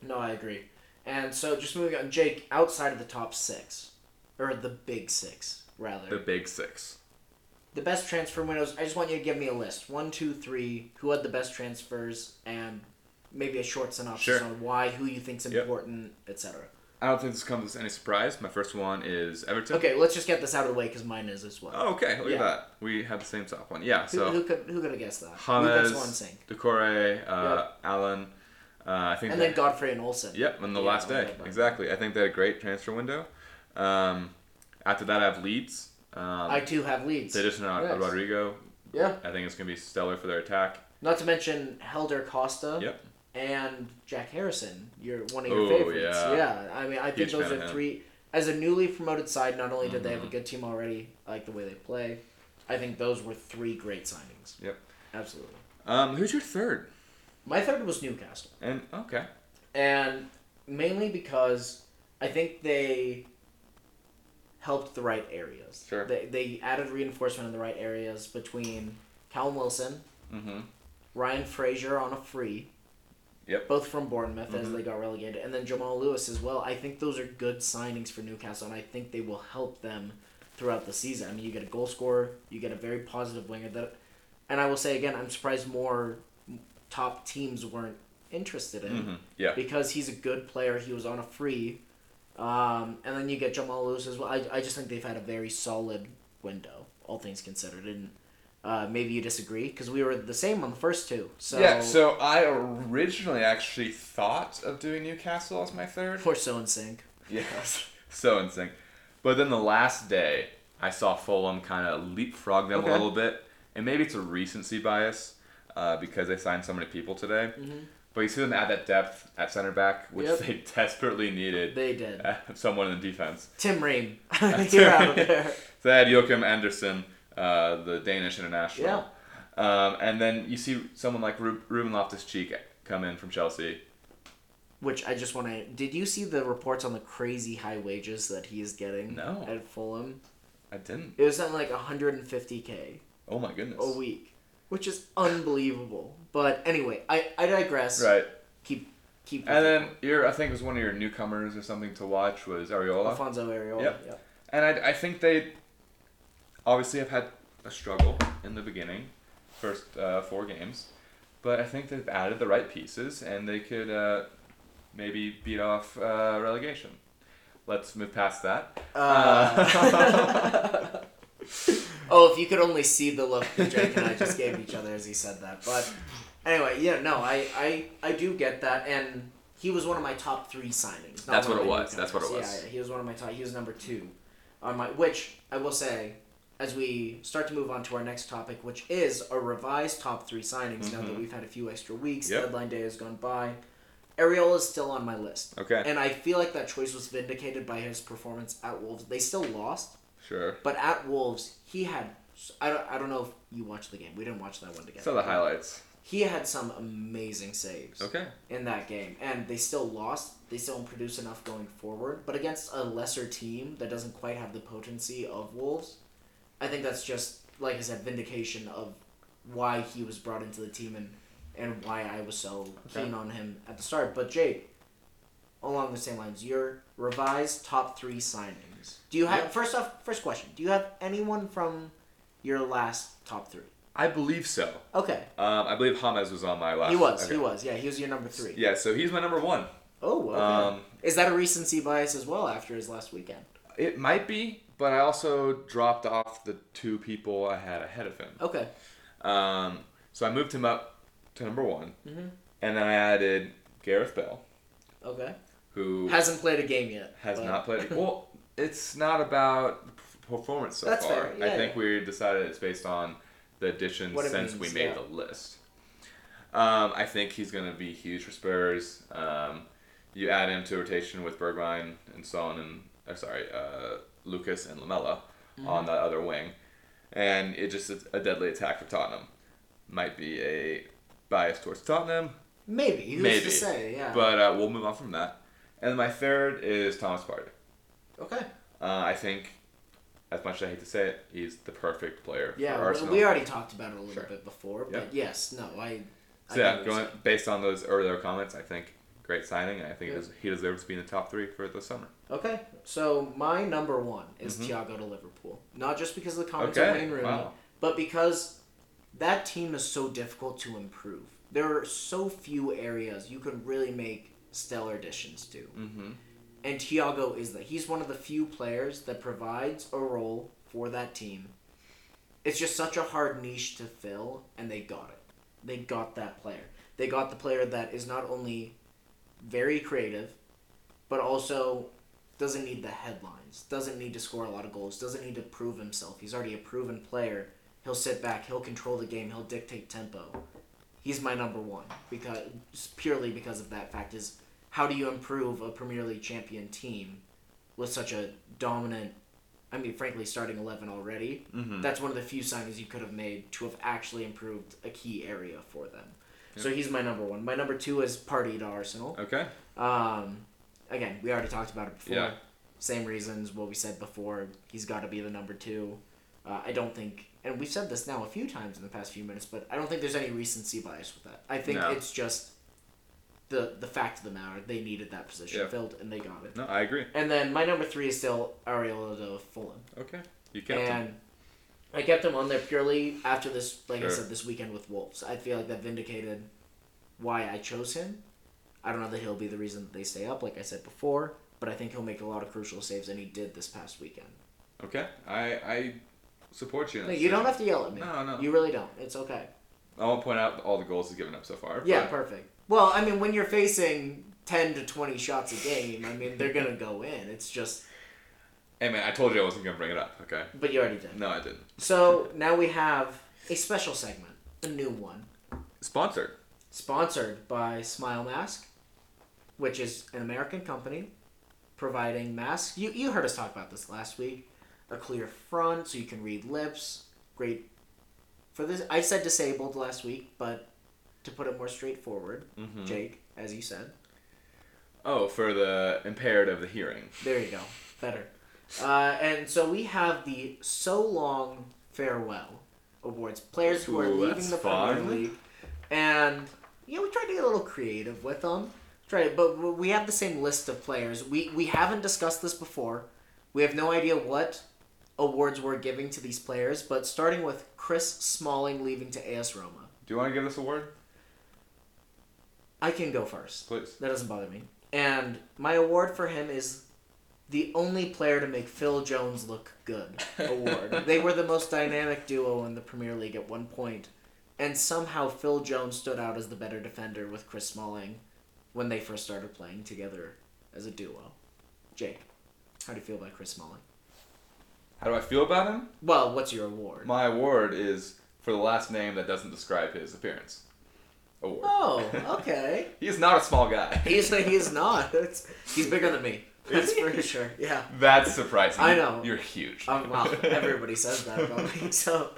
No, I agree. And so just moving on, Jake, outside of the top six, or the big six, rather. The big six. The best transfer windows, I just want you to give me a list. One, two, three, who had the best transfers, and maybe a short synopsis sure. on why, who you think's important, yep. et cetera. I don't think this comes as any surprise. My first one is Everton. Okay, let's just get this out of the way because mine is as well. Oh, okay, look yeah. at that. We have the same top one. Yeah, so. Who, who could who could have guessed that? James, Decore, uh, yep. Allen. Uh, I think and then Godfrey and Olsen. Yep, on the yeah, last day. Exactly. I think they had a great transfer window. Um, after that, I have Leeds. Um, I, too, have Leeds. They just not yes. Rodrigo. Yeah. I think it's going to be stellar for their attack. Not to mention Helder Costa yep. and Jack Harrison, you're one of your Ooh, favorites. Yeah. yeah. I mean, I Huge think those are three. As a newly promoted side, not only did mm-hmm. they have a good team already, I like the way they play, I think those were three great signings. Yep. Absolutely. Um, who's your third? My third was Newcastle. And okay. And mainly because I think they helped the right areas. Sure. They they added reinforcement in the right areas between Callum Wilson, mm-hmm. Ryan Fraser on a free, Yep. Both from Bournemouth mm-hmm. as they got relegated. And then Jamal Lewis as well. I think those are good signings for Newcastle, and I think they will help them throughout the season. I mean, you get a goal scorer, you get a very positive winger. That, and I will say again, I'm surprised more top teams weren't interested in mm-hmm. yeah. because he's a good player. He was on a free. Um, and then you get Jamal Lewis as well. I, I just think they've had a very solid window, all things considered. And uh, maybe you disagree because we were the same on the first two. So yeah, so I originally actually thought of doing Newcastle as my third. Or so in sync. Yes, so in sync. But then the last day, I saw Fulham kind of leapfrog them okay. a little bit. And maybe it's a recency bias uh, because they signed so many people today. Mm-hmm. But you see them add that depth at center back, which yep. they desperately needed. They did. Uh, someone in the defense. Tim Ream. uh, You're out of there. So they had Joachim Andersen, uh, the Danish international. Yeah. Um, and then you see someone like Ru- Ruben Loftus-Cheek come in from Chelsea. Which I just want to... Did you see the reports on the crazy high wages that he is getting no. at Fulham? I didn't. It was something like one hundred fifty thousand. Oh my goodness. A week. Which is unbelievable. But anyway, I, I digress. Right. Keep keep. And then your I think it was one of your newcomers or something to watch was Areola. Alfonso Areola. Yep. yep. And I I think they obviously have had a struggle in the beginning, first uh, four games, but I think they've added the right pieces and they could uh, maybe beat off uh, relegation. Let's move past that. Uh. Uh. Oh, if you could only see the look that Jake and I just gave each other as he said that. But anyway, yeah, no, I, I, I do get that. And he was one of my top three signings. That's what it was. That's what it was. Yeah, he was one of my top. He was number two on my, which I will say, as we start to move on to our next topic, which is our revised top three signings. Mm-hmm. Now that we've had a few extra weeks, yep. deadline day has gone by. Areola is still on my list. Okay. And I feel like that choice was vindicated by his performance at Wolves. They still lost. Sure. But at Wolves, he had... I don't, I don't know if you watched the game. We didn't watch that one together. Saw the highlights. He had some amazing saves okay. in that game. And they still lost. They still don't produce enough going forward. But against a lesser team that doesn't quite have the potency of Wolves, I think that's just, like I said, vindication of why he was brought into the team and, and why I was so okay. keen on him at the start. But Jake, along the same lines, your revised top three signings. Do you have yep. first off? First question: do you have anyone from your last top three? I believe so. Okay. Um, I believe James was on my last. He was. Okay. He was. Yeah, he was your number three. Yeah, so he's my number one. Oh. Okay. Um, is that a recency bias as well after his last weekend? It might be, but I also dropped off the two people I had ahead of him. Okay. Um, so I moved him up to number one, mm-hmm. and then I added Gareth Bale. Okay. Who hasn't played a game yet? Has but... not played. Well. It's not about performance so That's far. Fair. Yeah, I think yeah. we decided it's based on the additions since means, we made yeah. the list. Um, I think he's going to be huge for Spurs. Um, you add him to rotation with Bergwijn and Son and uh, sorry, uh, Lucas and Lamella mm-hmm. on that other wing, and it just is a deadly attack for Tottenham. Might be a bias towards Tottenham. Maybe. Who's Maybe. To say? Yeah. But uh, we'll move on from that. And my third is Thomas Partey. Okay. Uh, I think, as much as I hate to say it, he's the perfect player yeah, for Arsenal. Yeah, we already talked about it a little sure. bit before, but yep. yes, no, I... I so yeah, going, based on those earlier comments, I think great signing, and I think yeah. he deserves to be in the top three for the summer. Okay, so my number one is mm-hmm. Thiago to Liverpool. Not just because of the comments okay. on Wayne Rooney, wow. but because that team is so difficult to improve. There are so few areas you can really make stellar additions to. Mm-hmm. And Thiago is that. He's one of the few players that provides a role for that team. It's just such a hard niche to fill, and they got it. They got that player. They got the player that is not only very creative, but also doesn't need the headlines, doesn't need to score a lot of goals, doesn't need to prove himself. He's already a proven player. He'll sit back. He'll control the game. He'll dictate tempo. He's my number one because purely because of that fact is... How do you improve a Premier League champion team with such a dominant, I mean, frankly, starting eleven already? Mm-hmm. That's one of the few signings you could have made to have actually improved a key area for them. Yep. So he's my number one. My number two is Partey to Arsenal. Okay. Um, again, we already talked about it before. Yeah. Same reasons, what we said before. He's got to be the number two. Uh, I don't think, and we've said this now a few times in the past few minutes, but I don't think there's any recency bias with that. I think no. it's just... the the fact of the matter, they needed that position yeah. filled, and they got it. No, I agree. And then my number three is still Areola to Fulham. Okay. You kept and him. I kept him on there purely after this, like sure. I said, this weekend with Wolves. I feel like that vindicated why I chose him. I don't know that he'll be the reason that they stay up, like I said before, but I think he'll make a lot of crucial saves, and he did this past weekend. Okay. I, I support you. No, you don't have to yell at me. No, no. You really don't. It's okay. I won't point out all the goals he's given up so far. Yeah, but... perfect. Well, I mean, when you're facing ten to twenty shots a game, I mean, they're going to go in. It's just... Hey, man, I told you I wasn't going to bring it up, okay? But you already did. No, I didn't. So, now we have a special segment. A new one. Sponsored. Sponsored by Smile Mask, which is an American company providing masks. You you heard us talk about this last week. A clear front, so you can read lips. Great. For this, I said disabled last week, but... to put it more straightforward, mm-hmm. Jake, as you said. Oh, for the impaired of the hearing. There you go. Better. Uh, and so we have the So Long Farewell Awards. Players Ooh, who are leaving the fun. Premier League. And, you know, we tried to get a little creative with them. Tried, but we have the same list of players. We, we haven't discussed this before. We have no idea what awards we're giving to these players, but starting with Chris Smalling leaving to AS Roma. Do you want to give this award? I can go first. Please. That doesn't bother me. And my award for him is the only player to make Phil Jones look good award. They were the most dynamic duo in the Premier League at one point, and somehow Phil Jones stood out as the better defender with Chris Smalling when they first started playing together as a duo. Jake, how do you feel about Chris Smalling? How do I feel about him? Well, what's your award? My award is for the last name that doesn't describe his appearance. Award. Oh, okay. He's not a small guy. He's he's not. It's, he's bigger than me. That's for sure. Yeah. That's surprising. I know. You're huge. Um, well, everybody says that about me, so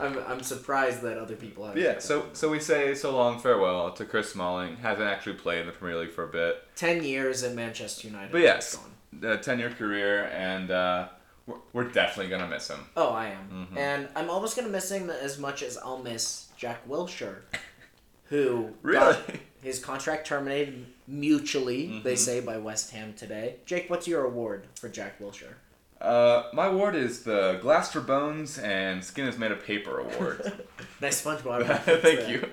I'm I'm surprised that other people have. Yeah. So so we say so long farewell to Chris Smalling. Hasn't actually played in the Premier League for a bit. Ten years at Manchester United. But yes, a ten-year career, and uh, we're we're definitely gonna miss him. Oh, I am, mm-hmm. and I'm almost gonna miss him as much as I'll miss Jack Wilshere. Who really? Got his contract terminated mutually, mm-hmm. they say, by West Ham today. Jake, what's your award for Jack Wilshere? Uh, my award is the Glass for Bones and Skin is Made of Paper award. Nice SpongeBob. Thank you.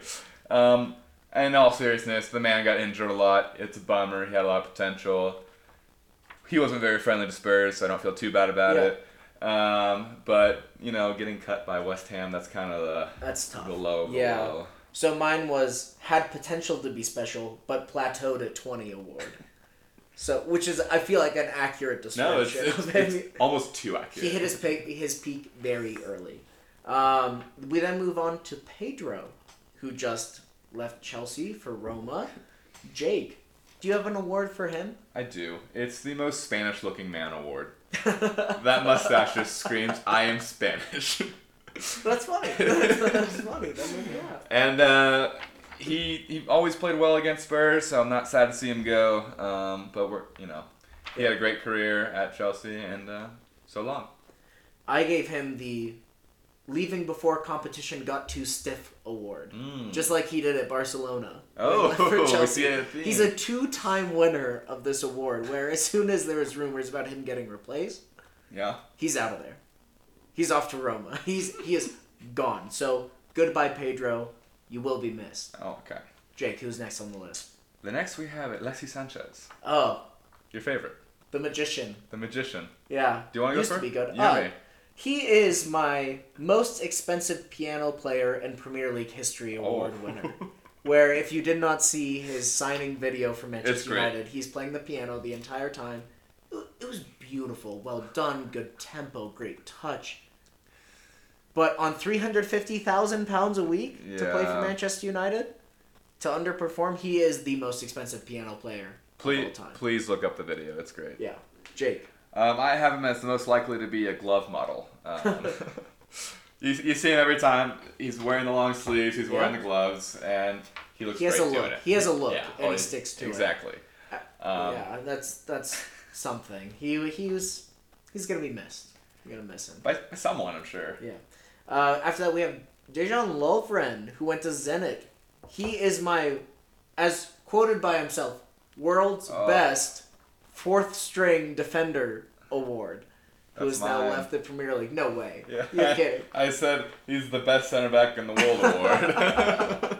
Um, and in all seriousness, the man got injured a lot. It's a bummer. He had a lot of potential. He wasn't very friendly to Spurs, so I don't feel too bad about yeah. it. Um, but, you know, getting cut by West Ham, that's kind of the, that's tough. the low of yeah. the low. So mine was, had potential to be special, but plateaued at twenty award. So, which is, I feel like, an accurate description. No, it's, it's, it's almost too accurate. He hit his peak, his peak very early. Um, we then move on to Pedro, who just left Chelsea for Roma. Jake, do you have an award for him? I do. It's the most Spanish-looking man award. That mustache just screams, I am Spanish. That's funny. That's funny. That made me laugh. And uh, he he always played well against Spurs, so I'm not sad to see him go. Um, but we're you know, he had a great career at Chelsea, and uh, so long. I gave him the leaving before competition got too stiff award, mm. just like he did at Barcelona. Oh, for Chelsea. A he's a two-time winner of this award. Where as soon as there was rumors about him getting replaced, yeah, he's out of there. He's off to Roma. He's he is gone. So goodbye, Pedro. You will be missed. Oh, okay. Jake, who's next on the list? The next we have Alexis Sanchez. Oh. Your favorite. The magician. The magician. Yeah. Do you want to go first? Used to be good. You uh, me. He is my most expensive piano player and Premier League history award oh. winner. Where if you did not see his signing video for Manchester United, he's playing the piano the entire time. It was beautiful, well done, good tempo, great touch. But on three hundred fifty thousand pounds a week yeah. to play for Manchester United, to underperform, he is the most expensive piano player please, of all time. Please look up the video. It's great. Yeah. Jake. Um, I have him as the most likely to be a glove model. Um, you, you see him every time. He's wearing the long sleeves. He's wearing yeah. the gloves. And he looks he great has a doing look. it. He has a look, yeah. and oh, he sticks to exactly. it. Exactly. Um, yeah, that's... that's something. He he was he's gonna be missed. You're gonna miss him. By someone, I'm sure. Yeah. Uh, after that we have Dejan Lovren, who went to Zenit. He is my as quoted by himself, world's oh. best fourth string defender award, who has now left the Premier League. No way. Yeah. You're kidding. I, I said he's the best center back in the world award.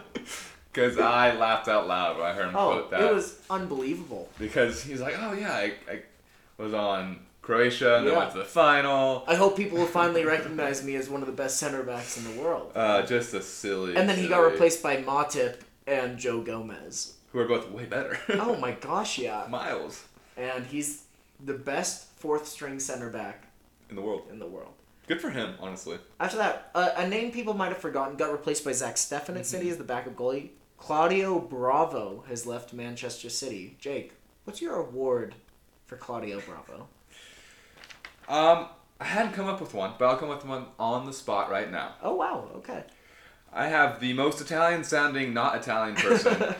Because I laughed out loud when I heard him oh, quote that. It was unbelievable. Because he's like, oh yeah, I, I was on Croatia and yeah. then went to the final. I hope people will finally recognize me as one of the best center backs in the world. Uh, just a silly. And then silly. He got replaced by Matip and Joe Gomez. Who are both way better. Oh my gosh, yeah. Miles. And he's the best fourth string center back. In the world. In the world. Good for him, honestly. After that, uh, a name people might have forgotten got replaced by Zach Steffen at mm-hmm. City as the backup goalie. Claudio Bravo has left Manchester City. Jake, what's your award for Claudio Bravo? um, I hadn't come up with one, but I'll come up with one on the spot right now. Oh, wow. Okay. I have the most Italian-sounding, not Italian person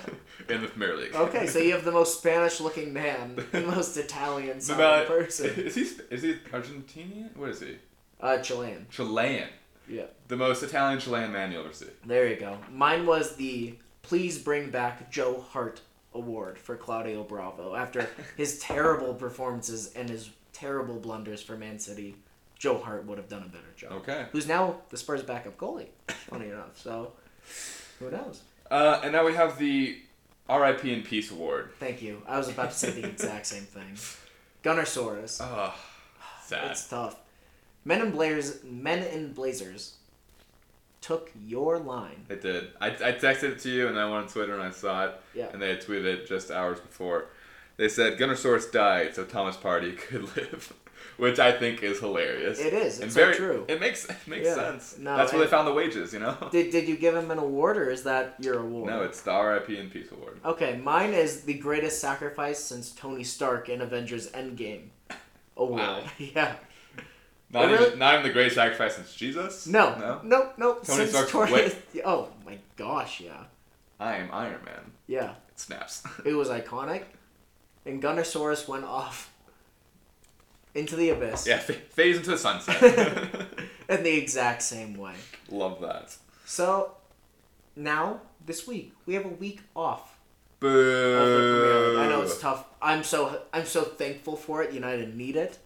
in the Premier League. Okay, so you have the most Spanish-looking man, the most Italian-sounding about, person. Is he is he Argentinian? What is he? Uh, Chilean. Chilean. Yeah. The most Italian-Chilean man you'll ever see. There you go. Mine was the Please Bring Back Joe Hart Award for Claudio Bravo. After his terrible performances and his terrible blunders for Man City, Joe Hart would have done a better job. Okay. Who's now the Spurs backup goalie, funny enough. So, who knows? Uh, and now we have the R I P in Peace Award. Thank you. I was about to say the exact same thing. Gunnersaurus. Oh, sad. It's tough. Men in Blazers, Men in Blazers took your line. They did. I, I texted it to you, and I went on Twitter, and I saw it. Yeah. And they had tweeted it just hours before. They said, Gunnersaurus died, so Thomas Partey could live. Which I think is hilarious. It is. It's and very, so true. It makes it makes yeah. sense. No, that's where they found the wages, you know? Did Did you give him an award, or is that your award? No, it's the R I P in Peace Award. Okay, mine is the greatest sacrifice since Tony Stark in Avengers Endgame award. Wow. Yeah. Not, really? even, not even the greatest sacrifice since Jesus? No. No? No, no. Tony Stark's Tor- Oh, my gosh, yeah. I am Iron Man. Yeah. It snaps. It was iconic. And Gunnersaurus went off into the abyss. Yeah, f- fades into the sunset. In the exact same way. Love that. So, now, this week, we have a week off. Boo! I know it's tough. I'm so I'm so thankful for it. United need it.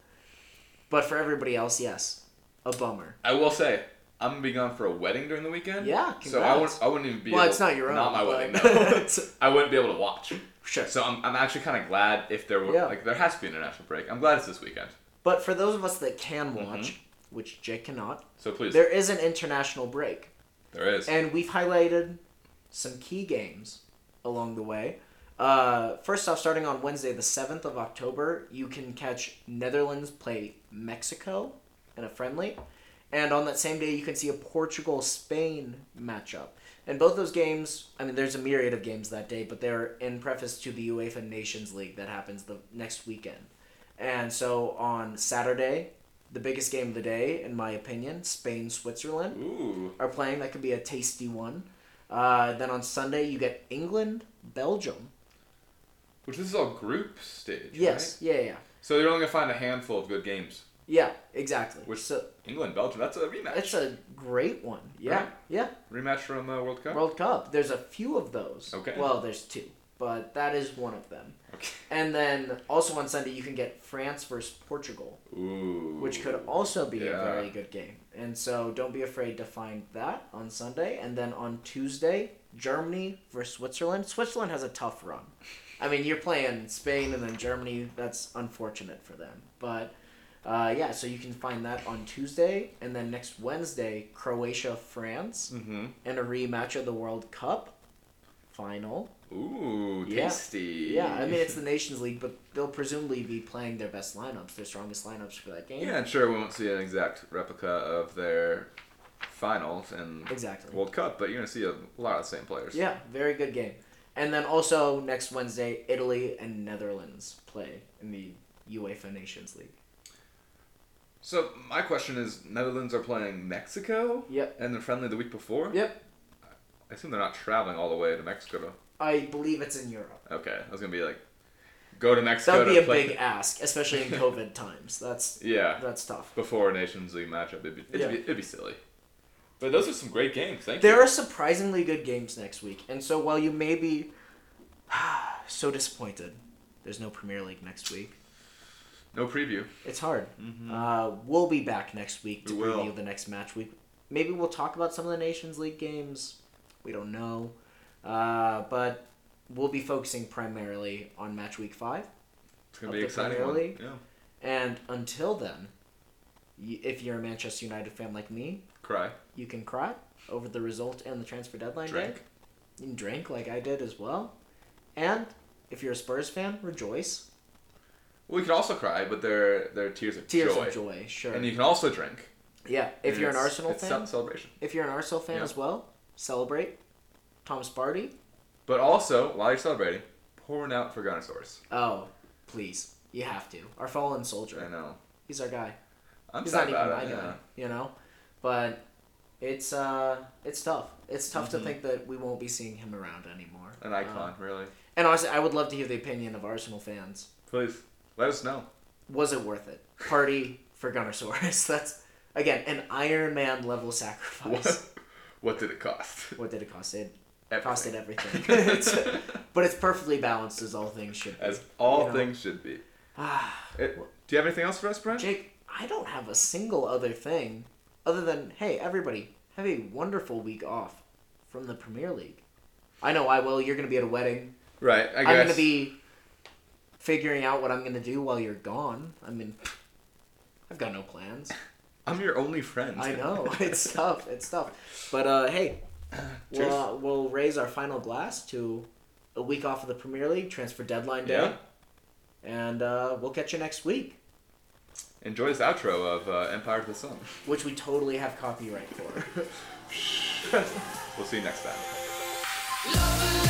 But for everybody else, yes. A bummer. I will say, I'm going to be gone for a wedding during the weekend. Yeah, congrats. So I wouldn't, I wouldn't even be well, able... Well, it's not your own. Not my wedding, no. I wouldn't be able to watch. Sure. So I'm I'm actually kind of glad if there were... Yeah. Like, there has to be an international break. I'm glad it's this weekend. But for those of us that can watch, mm-hmm. which Jake cannot... So please. There is an international break. There is. And we've highlighted some key games along the way. Uh, first off, starting on Wednesday, the seventh of October, you can catch Netherlands play Mexico in a friendly. And on that same day, you can see a Portugal-Spain matchup. And both those games, I mean, there's a myriad of games that day, but they're in preface to the UEFA Nations League that happens the next weekend. And so on Saturday, the biggest game of the day, in my opinion, Spain-Switzerland Ooh. Are playing. That could be a tasty one. Uh, then on Sunday, you get England-Belgium. Which this is all group stage, yes. right? Yeah, yeah. So you're only going to find a handful of good games. Yeah, exactly. Which so, England, Belgium, that's a rematch. It's a great one. Yeah, right. yeah. Rematch from uh, World Cup? World Cup. There's a few of those. Okay. Well, there's two, but that is one of them. Okay. And then also on Sunday, you can get France versus Portugal, Ooh. Which could also be yeah. a very good game. And so don't be afraid to find that on Sunday. And then on Tuesday, Germany versus Switzerland. Switzerland has a tough run. I mean, you're playing Spain and then Germany. That's unfortunate for them. But, uh, yeah, so you can find that on Tuesday. And then next Wednesday, Croatia-France mm-hmm. and a rematch of the World Cup final. Ooh, tasty. Yeah. yeah, I mean, it's the Nations League, but they'll presumably be playing their best lineups, their strongest lineups for that game. Yeah, and sure, we won't see an exact replica of their finals and exactly. World Cup, but you're going to see a lot of the same players. Yeah, very good game. And then also next Wednesday, Italy and Netherlands play in the UEFA Nations League. So my question is, Netherlands are playing Mexico? Yep. And they're friendly the week before? Yep. I assume they're not traveling all the way to Mexico. I believe it's in Europe. Okay. I was going to be like, go to Mexico. That would be a play. Big ask, especially in COVID times. That's yeah. That's tough. Before a Nations League matchup, it'd be, it'd yeah. be, it'd be silly. But those are some great games, thank you. There are surprisingly good games next week. And so while you may be so disappointed. There's no Premier League next week. No preview. It's hard. Mm-hmm. Uh, we'll be back next week to we preview will. the next match week. Maybe we'll talk about some of the Nations League games. We don't know. Uh, but we'll be focusing primarily on match week five. It's going to be exciting. Yeah. And until then, if you're a Manchester United fan like me, cry. You can cry over the result and the transfer deadline drink. day. You can drink like I did as well. And if you're a Spurs fan, rejoice. Well, you can also cry, but they're, they're tears of tears joy. Tears of joy, sure. And you can also drink. Yeah, if and you're an Arsenal it's fan. It's celebration. If you're an Arsenal fan yeah. as well, celebrate. Thomas Partey. But also, while you're celebrating, pour one out for Gunnersaurus. Oh, please. You have to. Our fallen soldier. I know. He's our guy. I'm He's not even my it, guy, yeah. you know? But it's uh, it's tough. It's tough mm-hmm. to think that we won't be seeing him around anymore. An icon, uh, really. And honestly, I would love to hear the opinion of Arsenal fans. Please. Let us know. Was it worth it? Party for Gunnersaurus. That's, again, an Iron Man level sacrifice. What, what did it cost? What did it cost? It everything. costed everything. it's, but it's perfectly balanced as all things should be. As all you know? things should be. it, do you have anything else for us, Brent? Jake, I don't have a single other thing other than, hey, everybody, have a wonderful week off from the Premier League. I know I will. You're going to be at a wedding. Right, I guess. I'm going to be... figuring out what I'm going to do while you're gone. I mean, I've got no plans. I'm your only friend. I know. It's tough. It's tough. But, uh, hey, we'll, uh, we'll raise our final glass to a week off of the Premier League, transfer deadline day. Yeah. And uh, we'll catch you next week. Enjoy this outro of uh, Empire of the Sun. Which we totally have copyright for. We'll see you next time.